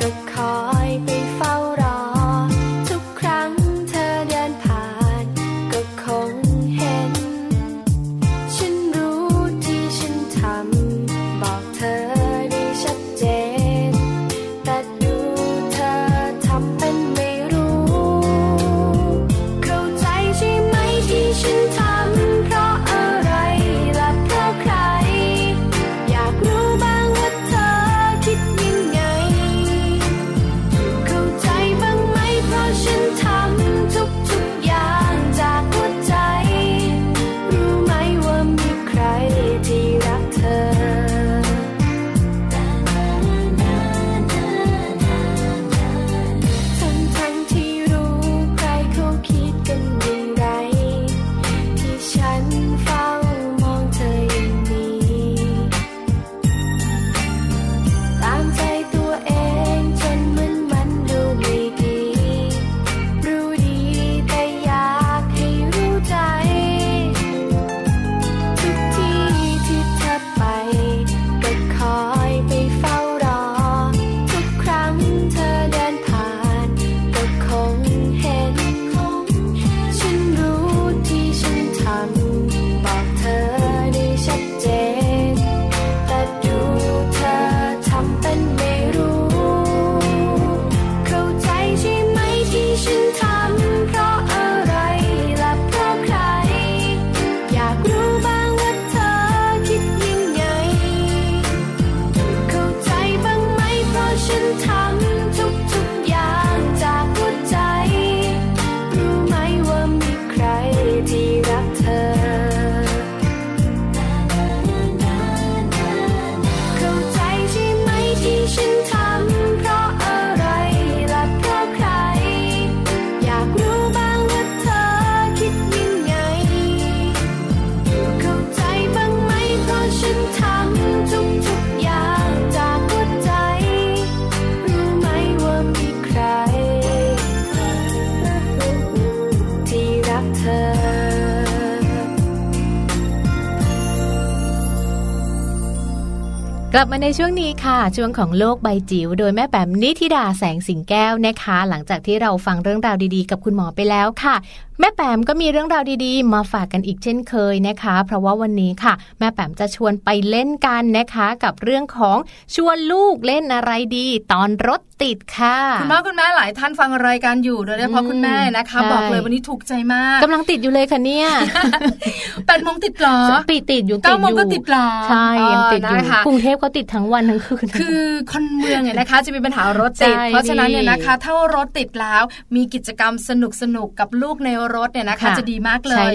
ก็คอยไปเฝ้ารอทุกครั้งเธอเดินผ่านก็คงเห็นฉันรู้ที่ฉันทำบอกเธอได้ชัดเจนแต่ดูเธอทำเป็นไม่รู้เข้าใจใช่ไหมที่ฉันทำกลับมาในช่วงนี้ค่ะช่วงของโลกใบจิ๋วโดยแม่แป๋มนิธิดาแสงสิงแก้วนะคะหลังจากที่เราฟังเรื่องราวดีๆกับคุณหมอไปแล้วค่ะแม่แป๋มก็มีเรื่องราวดีๆมาฝากกันอีกเช่นเคยนะคะเพราะว่าวันนี้ค่ะแม่แป๋มจะชวนไปเล่นกันนะคะกับเรื่องของชวนลูกเล่นอะไรดีตอนรถติดค่ะคุณพ่อคุณแม่หลายท่านฟังรายการอยู่โดยเฉพาะคุณแม่นะคะบอกเลยวันนี้ถูกใจมากกำลังติดอยู่เลยค่ะเนี่ย 8 โมงติดหรอติดอยู่ 9 โมงก็ติดหรอใช่ยังติดอยู่กรุงเทพก็ติดทั้งวันทั้งคืนคือคนเมืองเนี่ยนะคะจะมีปัญหารถติดเพราะฉะนั้นเนี่ยนะคะถ้ารถติดแล้วมีกิจกรรมสนุกๆกับลูกในรถเนี่ยนะคะจะดีมากเลย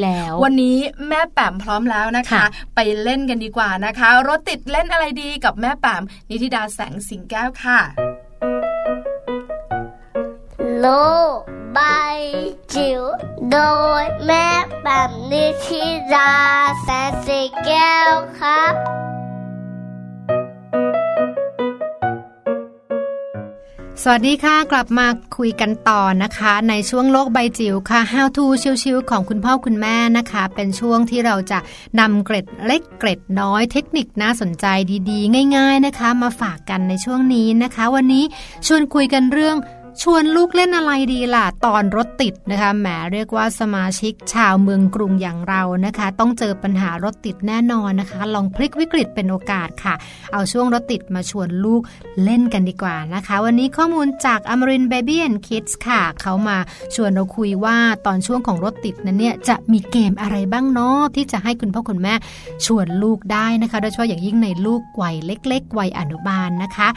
วันนี้แม่แป๋มพร้อมแล้วนะคะไปเล่นกันดีกว่านะคะรถติดเล่นอะไรดีกับแม่แป๋มนิธิดาแสงสิงแก้วค่ะโลกใบจิ๋วโดยแม่แป๋มนิธิดาแสงสิงแก้วครับสวัสดีค่ะกลับมาคุยกันต่อนะคะในช่วงโลกใบจิ๋วค่ะ How to ชิวๆของคุณพ่อคุณแม่นะคะเป็นช่วงที่เราจะนำเกร็ดเล็กเกร็ดน้อยเทคนิคน่าสนใจดีๆง่ายๆนะคะมาฝากกันในช่วงนี้นะคะวันนี้ชวนคุยกันเรื่อง ชวนลูกเล่นอะไรดีล่ะตอนรถติดนะคะแหมเรียกว่าสมาชิกชาวเมืองกรุงอย่างเรานะคะต้องเจอปัญหารถติดแน่นอนนะคะลองพลิกวิกฤตเป็นโอกาสค่ะเอาช่วงรถติดมาชวนลูกเล่นกันดีกว่านะคะวันนี้ข้อมูลจาก Amarin Baby and Kids ค่ะเขามาชวนเราคุยว่าตอนช่วงของรถติดนั้นเนี่ยจะมีเกมอะไรบ้างเนาะที่จะให้คุณพ่อคุณแม่ชวนลูกได้นะคะโดยเฉพาะอย่างยิ่งในลูกวัยเล็กๆวัยอนุบาลนะคะ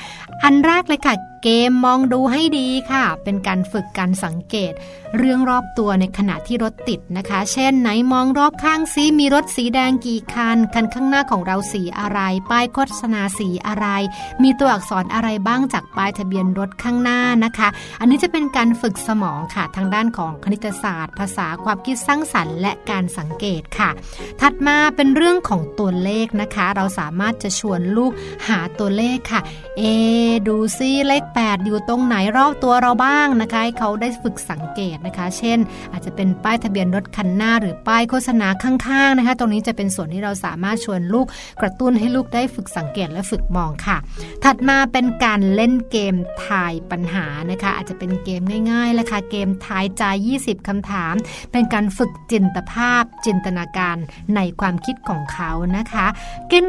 อันแรกเลยค่ะเกมมองดูให้ดีค่ะเป็นการฝึกการสังเกตเรื่องรอบตัวในขณะที่รถติดนะคะเช่นไหนมองรอบข้างซิมีรถสีแดงกี่คันข้างหน้าของเราสีอะไรป้ายโฆษณาสีอะไรมีตัวอักษรอะไรบ้างจากป้ายทะเบียนรถข้างหน้านะคะอันนี้จะเป็นการฝึกสมองค่ะทางด้านของคณิตศาสตร์ภาษาความคิดสร้างสรรค์และการสังเกตค่ะถัดมาเป็นเรื่องของตัวเลขนะคะเราสามารถจะชวนลูกหาตัวเลขค่ะเอดูซิเลข8อยู่ตรงไหนรอบตัวเราบ้างนะคะให้เขาได้ฝึกสังเกตนะคะเช่นอาจจะเป็นป้ายทะเบียนรถคันหน้าหรือป้ายโฆษณาข้างๆนะคะตรงนี้จะเป็นส่วนที่เราสามารถชวนลูกกระตุ้นให้ลูกได้ฝึกสังเกตและฝึกมองค่ะถัดมาเป็นการเล่นเกมทายปัญหานะคะอาจจะเป็นเกมง่ายๆเลยค่ะเกมทายใจ20คำถามเป็นการฝึกจินตนาการในความคิดของเขานะคะ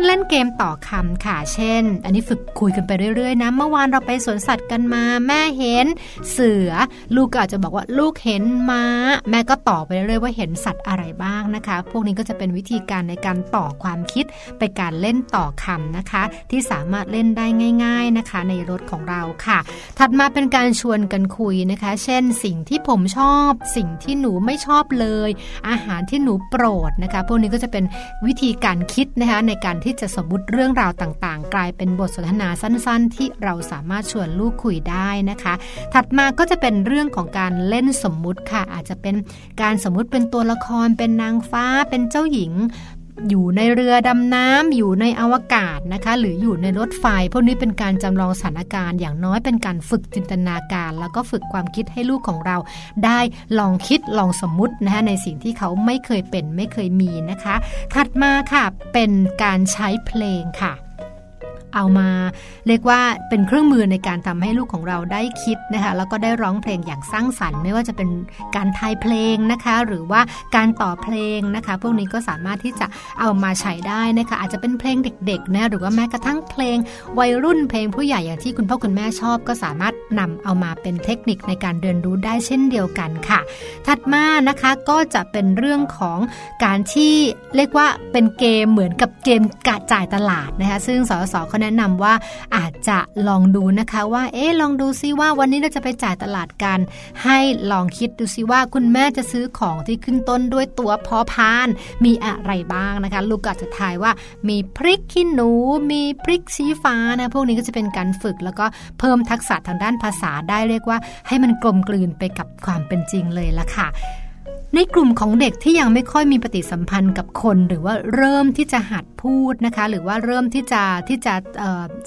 เล่นเกมต่อคำค่ะเช่นอันนี้ฝึกคุยกันไปเรื่อยๆนะเมื่อวานเราไปสวนสัตว์กันมาแม่เห็นเสือลูกก็อาจจะบอกว่าลูกเห็นม้าแม่ก็ตอบไปเรื่อยๆว่าเห็นสัตว์อะไรบ้างนะคะพวกนี้ก็จะเป็นวิธีการในการต่อความคิดไปการเล่นต่อคำนะคะที่สามารถเล่นได้ง่ายๆนะคะในรถของเราค่ะถัดมาเป็นการชวนกันคุยนะคะเช่นสิ่งที่ผมชอบสิ่งที่หนูไม่ชอบเลยอาหารที่หนูโปรดนะคะพวกนี้ก็จะเป็นวิธีการคิดนะคะในการที่จะสมมุติเรื่องราวต่างๆกลายเป็นบทสนทนาสั้นๆที่เราสามารถชวนลูกคุยได้นะคะถัดมาก็จะเป็นเรื่องของการเล่นสมมุติค่ะอาจจะเป็นการสมมุติเป็นตัวละครเป็นนางฟ้าเป็นเจ้าหญิงอยู่ในเรือดำน้ำอยู่ในอวกาศนะคะหรืออยู่ในรถไฟพวกนี้เป็นการจำลองสถานการณ์อย่างน้อยเป็นการฝึกจินตนาการแล้วก็ฝึกความคิดให้ลูกของเราได้ลองคิดลองสมมุตินะคะในสิ่งที่เขาไม่เคยเป็นไม่เคยมีนะคะถัดมาค่ะเป็นการใช้เพลงค่ะเอามาเรียกว่าเป็นเครื่องมือในการทำให้ลูกของเราได้คิดนะคะแล้วก็ได้ร้องเพลงอย่างสร้างสรรค์ไม่ว่าจะเป็นการทายเพลงนะคะหรือว่าการต่อเพลงนะคะพวกนี้ก็สามารถที่จะเอามาใช้ได้นะคะอาจจะเป็นเพลงเด็กๆนะหรือว่าแม้กระทั่งเพลงวัยรุ่นเพลงผู้ใหญ่อย่างที่คุณพ่อคุณแม่ชอบก็สามารถนำเอามาเป็นเทคนิคในการเรียนรู้ได้เช่นเดียวกันค่ะถัดมานะคะก็จะเป็นเรื่องของการที่เรียกว่าเป็นเกมเหมือนกับเกมกะจ่ายตลาดนะคะซึ่งสส.เขาแนะนำว่าอาจจะลองดูนะคะว่าลองดูซิว่าวันนี้เราจะไปจ่ายตลาดกันให้ลองคิดดูซิว่าคุณแม่จะซื้อของที่ขึ้นต้นด้วยตัวพอพานมีอะไรบ้างนะคะลูกก็จะทายว่ามีพริกขี้หนูมีพริกชี้ฟ้านะพวกนี้ก็จะเป็นการฝึกแล้วก็เพิ่มทักษะทางด้านภาษาได้เรียกว่าให้มันกลมกลืนไปกับความเป็นจริงเลยละค่ะในกลุ่มของเด็กที่ยังไม่ค่อยมีปฏิสัมพันธ์กับคนหรือว่าเริ่มที่จะหัดพูดนะคะหรือว่าเริ่มที่จะ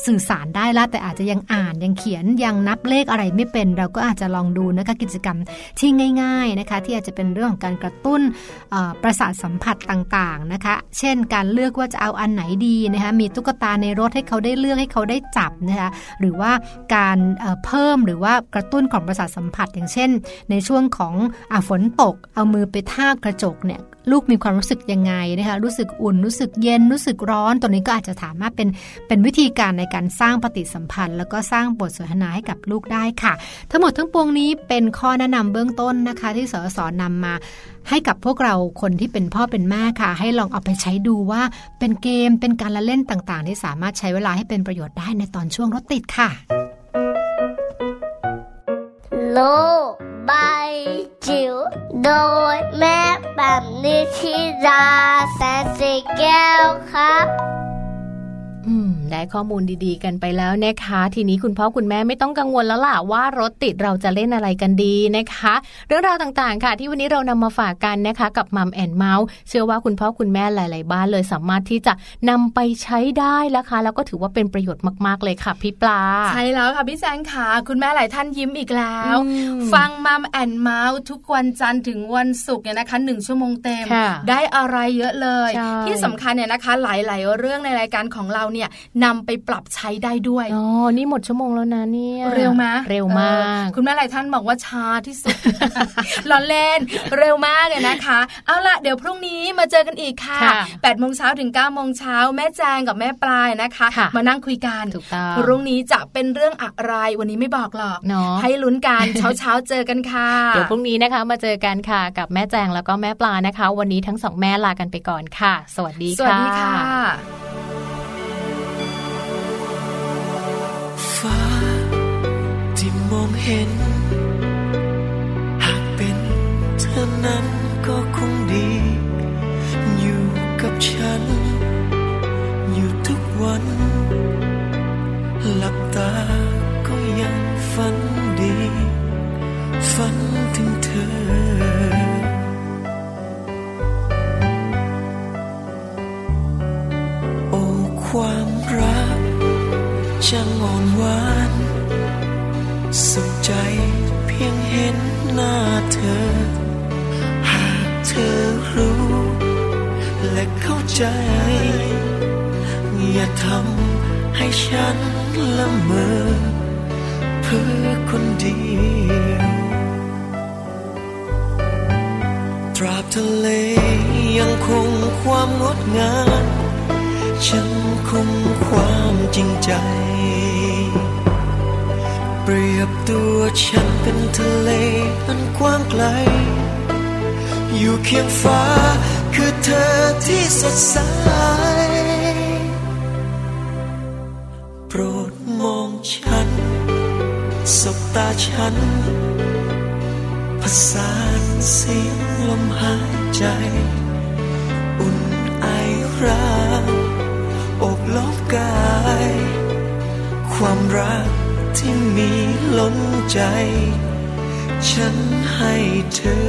สื่อสารได้แล้วแต่อาจจะยังอ่านยังเขียนยังนับเลขอะไรไม่เป็นเราก็อาจจะลองดูนะคะกิจกรรมที่ง่ายๆนะคะที่อาจจะเป็นเรื่องของการกระตุ้นประสาทสัมผัสต่างๆนะคะเช่นการเลือกว่าจะเอาอันไหนดีนะคะมีตุ๊กตาในรถให้เขาได้เลือกให้เขาได้จับนะคะหรือว่าการเพิ่มหรือว่ากระตุ้นของประสาทสัมผัสอย่างเช่นในช่วงของฝนตกเอามือไปทาบกระจกเนี่ยลูกมีความรู้สึกยังไงนะคะรู้สึกอุ่นรู้สึกเย็นรู้สึกร้อนตัวนี้ก็อาจจะสามารถเป็นวิธีการในการสร้างปฏิสัมพันธ์แล้วก็สร้างบทสนทนาให้กับลูกได้ค่ะทั้งหมดทั้งปวงนี้เป็นข้อแนะนำเบื้องต้นนะคะที่สส.นำมาให้กับพวกเราคนที่เป็นพ่อเป็นแม่ค่ะให้ลองเอาไปใช้ดูว่าเป็นเกมเป็นการละเล่นต่างๆที่สามารถใช้เวลาให้เป็นประโยชน์ได้ในตอนช่วงรถติดค่ะโลกใบจิ๋วโดยแม่แบบนิชิราแสนสีแก้วครับได้ข้อมูลดีๆกันไปแล้วนะคะทีนี้คุณพ่อคุณแม่ไม่ต้องกังวลแล้วล่ะว่ารถติดเราจะเล่นอะไรกันดีนะคะเรื่องราวต่างๆค่ะที่วันนี้เรานำมาฝากกันนะคะกับ Mum and Mouse เชื่อว่าคุณพ่อคุณแม่หลายๆบ้านเลยสามารถที่จะนำไปใช้ได้นะคะแล้วก็ถือว่าเป็นประโยชน์มากๆเลยค่ะพี่ปลาใช่แล้วค่ะพี่แจงค่ะคุณแม่หลายท่านยิ้มอีกแล้วฟัง Mum and Mouse ทุกวันจันทร์ถึงวันศุกร์เนี่ยนะคะ1ชั่วโมงเต็มได้อะไรเยอะเลยที่สำคัญเนี่ยนะคะหลายๆเรื่องในรายการของเราเนี่ย นำไปปรับใช้ได้ด้วยอ๋อนี่หมดชั่วโมงแล้วนะเนี่ยเร็วมากเร็วมากคุณแม่หลายท่านบอกว่าช้าที่สุดล้อเล่นเร็วมากเลยนะคะเอาล่ะเดี๋ยวพรุ่งนี้มาเจอกันอีกค่ะ8โมงเช้าถึง9โมงเช้าแม่แจงกับแม่ปลายนะคะมานั่งคุยกันพรุ่งนี้จะเป็นเรื่องอะไรวันนี้ไม่บอกหรอกให้ลุ้นกันเช้าๆเจอกันค่ะเดี๋ยวพรุ่งนี้นะคะมาเจอกันค่ะกับแม่แจงแล้วก็แม่ปลานะคะวันนี้ทั้งสองแม่ลากันไปก่อนค่ะสวัสดีค่ะสวัสดีค่ะฟ้าที่มองเห็นหากเป็นเธอนั้นก็คงดีอยู่กับฉันอยู่ทุกวันหลับตาก็ยังฝันดีฝันถึงเธอความรักช่างอ่อนหวานสุขใจเพียงเห็นหน้าเธอหากเธอรู้และเข้าใจอย่าทำให้ฉันละเมอเพื่อคนเดียวตราบทะเลยังคงความงดงามฉันคงความจริงใจเปรียบตัวฉันเป็นทะเลอันกว้างไกลอยู่เคียงฟ้าคือเธอที่สดใสโปรดมองฉันสบตาฉันผสานเสียงลมหายใจอุ่นไอรักอบล้อมกายความรักที่มีล้นใจฉันให้เธอ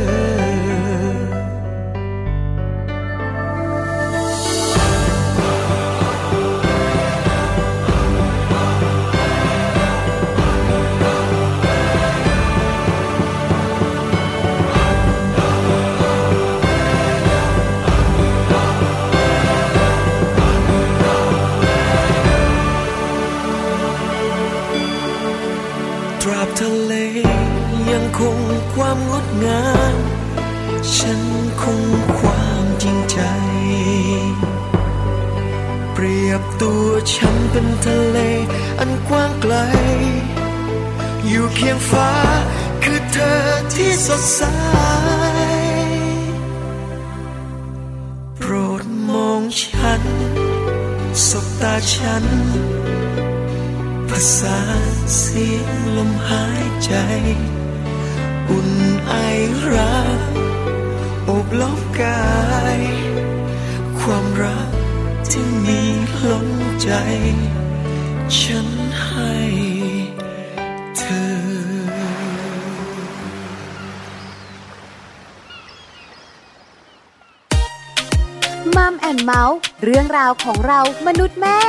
ทะเลยังคงความงดงามฉันคงความจริงใจเปรียบตัวฉันเป็นทะเลอันกว้างไกลอยู่เคียงฟ้าคือเธอที่สดใสโปรดมองฉันสบตาฉันภาษาเสียงลมหายใจอุ่นไอรักอบล้อมกายความรักที่มีล้นใจฉันให้เธอMum and Mouse เรื่องราวของเรามนุษย์แม่